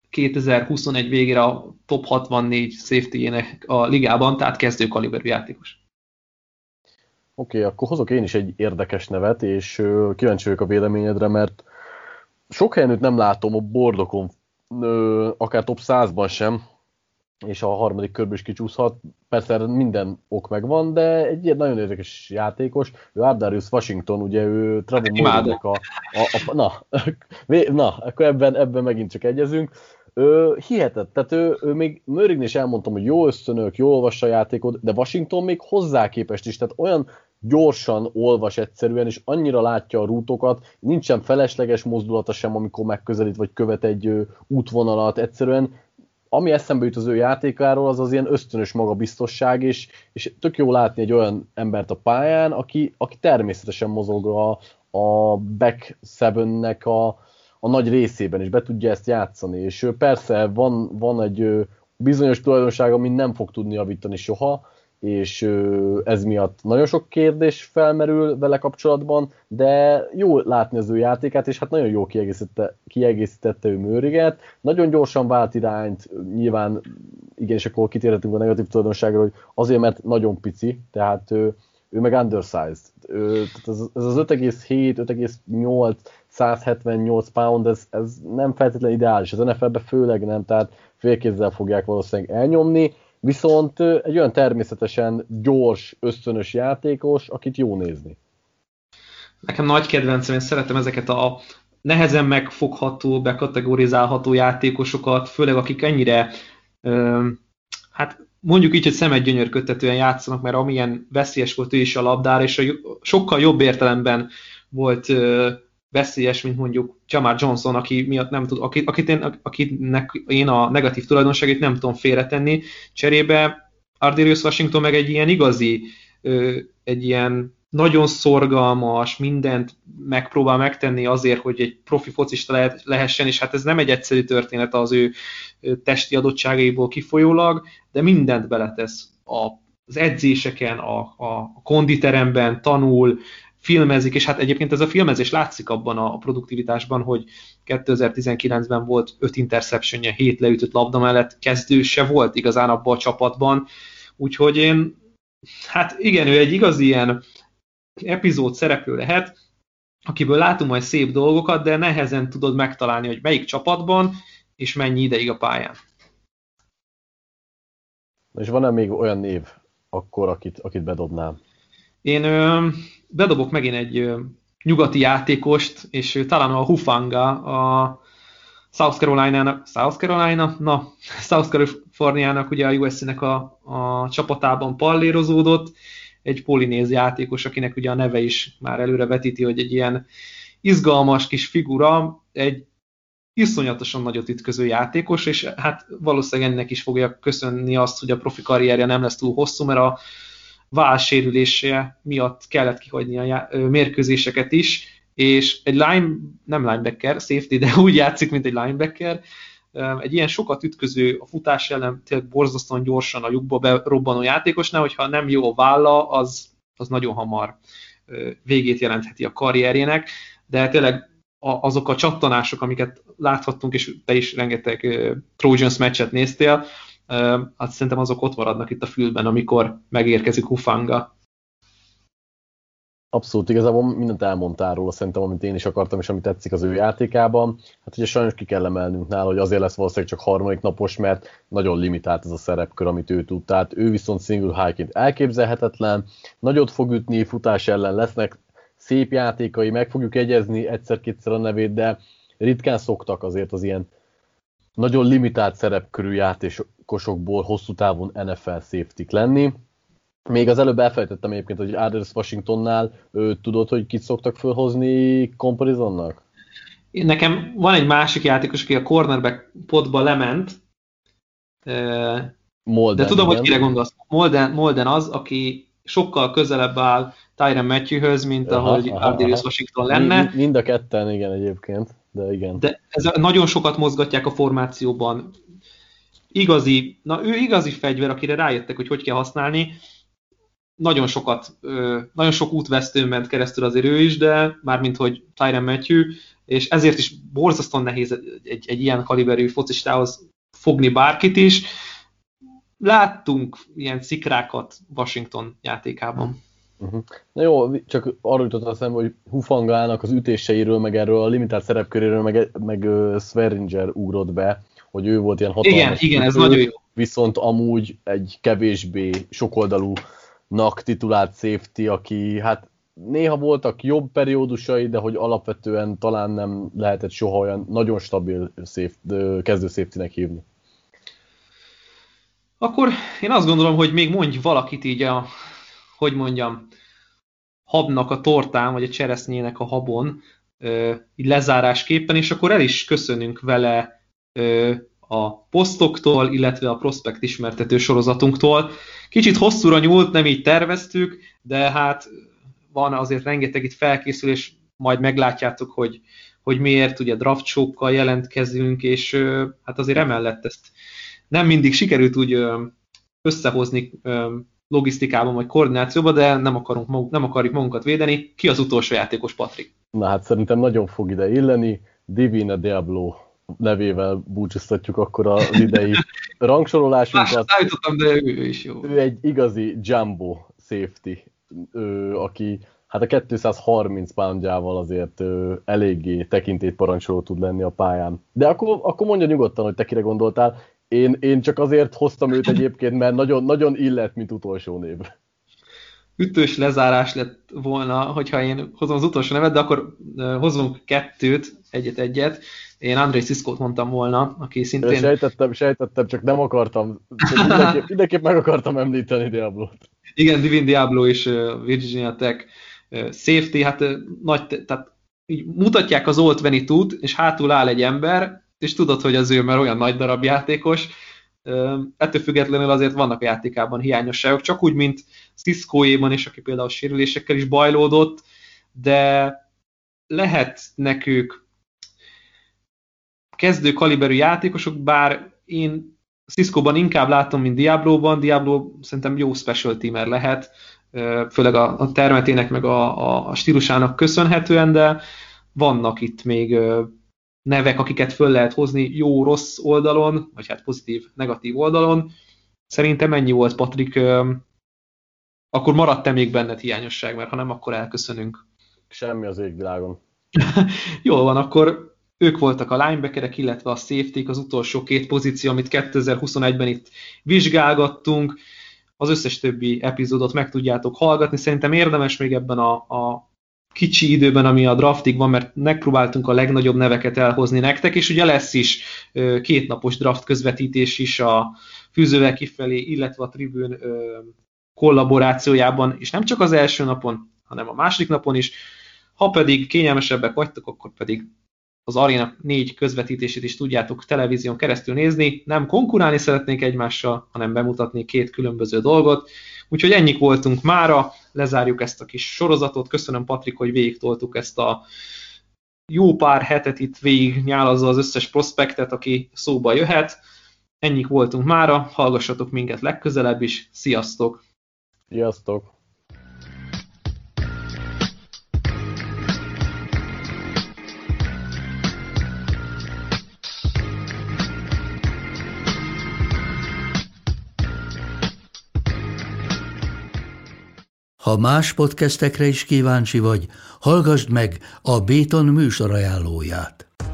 2021 végére a top 64 safety-jének a ligában, tehát kezdő kaliberű játékos. Oké, akkor hozok én is egy érdekes nevet, és kíváncsi vagyok a véleményedre, mert sok helyen őt nem látom a bordokon, akár top 100-ban sem, és a harmadik körből is kicsúszhat, persze minden ok megvan, de egy nagyon érdekes játékos, ő Ardarius Washington, ugye ő Trevon Moehrignek akkor ebben megint csak egyezünk. Hihetett, tehát ő még Moehrignél is elmondtam, hogy jó ösztönök, jó olvassa a játékot, de Washington még hozzá képest is, tehát olyan gyorsan olvas egyszerűen, és annyira látja a rútokat, nincsen felesleges mozdulata sem, amikor megközelít, vagy követ egy útvonalat, egyszerűen ami eszembe jut az ő játékáról, az az ilyen ösztönös magabiztosság, és tök jó látni egy olyan embert a pályán, aki természetesen mozog a back seven-nek a nagy részében, és be tudja ezt játszani, és persze van egy bizonyos tulajdonság, amit nem fog tudni javítani soha, és ez miatt nagyon sok kérdés felmerül vele kapcsolatban, de jó látni az ő játékát, és hát nagyon jól kiegészítette ő Moehriget, nagyon gyorsan vált irányt, nyilván igen, és akkor kitérhetünk a negatív tulajdonságra, hogy azért, mert nagyon pici, tehát ő meg undersized. Ez az 5,7-5,8 178 pound, ez nem feltétlenül ideális, az NFL-ben főleg nem, tehát félkézzel fogják valószínűleg elnyomni, viszont egy olyan természetesen gyors, ösztönös játékos, akit jó nézni. Nekem nagy kedvencem, én szeretem ezeket a nehezen megfogható, bekategorizálható játékosokat, főleg akik ennyire, mondjuk így, hogy szemedgyönyörködtetően játszanak, mert amilyen veszélyes volt ő is a labdára, és sokkal jobb értelemben volt veszélyes, mint mondjuk Jamal Johnson, akinek én a negatív tulajdonságait nem tudom félretenni. Cserébe Ardarius Washington meg egy ilyen igazi, egy ilyen nagyon szorgalmas, mindent megpróbál megtenni azért, hogy egy profi focista lehessen, és hát ez nem egy egyszerű történet az ő testi adottságaiból kifolyólag, de mindent beletesz az edzéseken, a konditeremben tanul, filmezik, és hát egyébként ez a filmezés látszik abban a produktivitásban, hogy 2019-ben volt 5 interceptionje, 7 leütött labda mellett, kezdő se volt igazán abban a csapatban, úgyhogy én, hát igen, ő egy igazi ilyen epizód szereplő lehet, akiből látunk majd szép dolgokat, de nehezen tudod megtalálni, hogy melyik csapatban, és mennyi ideig a pályán. És van-e még olyan név akkor, akit bedobnám? Én bedobok megint egy nyugati játékost, és Talanoa Hufanga, a South Californiának, ugye a USC-nek a csapatában pallérozódott, egy polinéz játékos, akinek ugye a neve is már előre vetíti, hogy egy ilyen izgalmas kis figura, egy iszonyatosan nagyot ütköző játékos, és hát valószínűleg ennek is fogja köszönni azt, hogy a profi karrierje nem lesz túl hosszú, mert a vállsérülése miatt kellett kihagyni a mérkőzéseket is, és egy safety, de úgy játszik, mint egy linebacker, egy ilyen sokat ütköző, a futás ellen tényleg borzasztóan gyorsan a lyukba berobbanó játékosnál, hogyha nem jó a válla, az nagyon hamar végét jelentheti a karrierjének, de tényleg azok a csattanások, amiket láthattunk, és te is rengeteg Trojans meccset néztél, hát szerintem azok ott maradnak itt a fülben, amikor megérkezik Hufanga. Abszolút, igazából mindent elmondtál róla, szerintem, amit én is akartam, és amit tetszik az ő játékában. Hát ugye sajnos ki kell emelnünk nála, hogy azért lesz valószínűleg csak harmadik napos, mert nagyon limitált ez a szerepkör, amit ő tud. Tehát ő viszont single high-ként elképzelhetetlen, nagyot fog ütni, futás ellen lesznek szép játékai, meg fogjuk egyezni egyszer-kétszer a nevét, de ritkán szoktak azért az ilyen nagyon limitált szerepkörű játékosokból hosszú távon NFL safety-k lenni. Még az előbb elfelejtettem egyébként, hogy Aders Washingtonnál tudod, hogy kit szoktak fölhozni Comparisonnak? Nekem van egy másik játékos, aki a cornerback potba lement, Molden, de tudom, igen, hogy kire gondolsz. Molden az, aki sokkal közelebb áll Tyrann Matthew-höz, mint ahogy Aders Washington lenne. Mind a ketten, igen, egyébként. De igen. De ez nagyon sokat mozgatják a formációban. Ő igazi fegyver, akire rájöttek, hogy kell használni. Nagyon sok útvesztőn ment keresztül azért ő is, de mármint, hogy Tyrann Mathieu, és ezért is borzasztóan nehéz egy ilyen kaliberű focistához fogni bárkit is. Láttunk ilyen szikrákat Washington játékában. Uh-huh. Na jó, csak arra jutott eszembe, hogy Hufangának az ütéseiről, meg erről a limitált szerepköréről, meg Swearinger ugrott be, hogy ő volt ilyen hatalmas. Igen, ez nagyon jó. Viszont amúgy egy kevésbé sokoldalúnak titulált safety, aki hát néha voltak jobb periódusai, de hogy alapvetően talán nem lehetett soha olyan nagyon stabil kezdő safety-nek hívni. Akkor én azt gondolom, hogy még mondj valakit így a habnak a tortán, vagy a cseresznyének a habon, így lezárásképpen, és akkor el is köszönünk vele a posztoktól, illetve a prospekt ismertető sorozatunktól. Kicsit hosszúra nyúlt, nem így terveztük, de hát van azért rengeteg itt felkészülés, majd meglátjátok, hogy miért, ugye draft show-kkal jelentkezünk, és hát azért emellett ezt nem mindig sikerült úgy összehozni logisztikában vagy koordinációban, de nem akarjuk magunkat védeni. Ki az utolsó játékos, Patrik? Na hát szerintem nagyon fog ide illeni. Divine Diablo nevével búcsúztatjuk akkor az idei rangsorolásunkat. Állítottam, de ő is jó. Ő egy igazi jumbo safety, aki hát a 230 poundjával azért eléggé tekintélyparancsoló tud lenni a pályán. De akkor mondja nyugodtan, hogy te kire gondoltál. Én csak azért hoztam őt egyébként, mert nagyon, nagyon illet, mint utolsó név. Ütős lezárás lett volna, hogyha én hozom az utolsó nevet, de akkor hozunk kettőt, egyet-egyet. Én Andrei Sziszkót mondtam volna, aki szintén... Sejtettem, csak nem akartam. Mindenképp meg akartam említeni Diablót. Igen, Divine Diablo és Virginia Tech safety, hát tehát így mutatják az Old Venitút, és hátul áll egy ember, és tudod, hogy az ő már olyan nagy darab játékos, Ettől függetlenül azért vannak a játékában hiányosságok, csak úgy, mint Ciscoéban is, aki például sérülésekkel is bajlódott, de lehet nekük kezdő kaliberű játékosok, bár én Ciscoban inkább látom, mint Diablo-ban. Diablo szerintem jó special teamer lehet, főleg a termetének, meg a stílusának köszönhetően, de vannak itt még nevek, akiket föl lehet hozni jó-rossz oldalon, vagy hát pozitív-negatív oldalon. Szerintem ennyi volt, Patrik. Akkor maradt-e még benned hiányosság, mert ha nem, akkor elköszönünk. Semmi az égvilágon. Jól van, akkor ők voltak a linebackerek, illetve a safetyk, az utolsó két pozíció, amit 2021-ben itt vizsgálgattunk. Az összes többi epizódot meg tudjátok hallgatni. Szerintem érdemes még ebben a kicsi időben, ami a draftig van, mert megpróbáltunk a legnagyobb neveket elhozni nektek, és ugye lesz is kétnapos draft közvetítés is a Fűzővel Kifelé, illetve a Tribün kollaborációjában, és nem csak az első napon, hanem a második napon is. Ha pedig kényelmesebbek vagytok, akkor pedig az Arena 4 közvetítését is tudjátok televízión keresztül nézni. Nem konkurálni szeretnénk egymással, hanem bemutatni két különböző dolgot. Úgyhogy ennyik voltunk mára, lezárjuk ezt a kis sorozatot. Köszönöm, Patrik, hogy végigtoltuk ezt a jó pár hetet itt végig nyálazza az összes prospektet, aki szóba jöhet. Ennyik voltunk mára, hallgassatok minket legközelebb is. Sziasztok! Sziasztok! Ha más podcastekre is kíváncsi vagy, hallgasd meg a Béton műsor ajánlóját.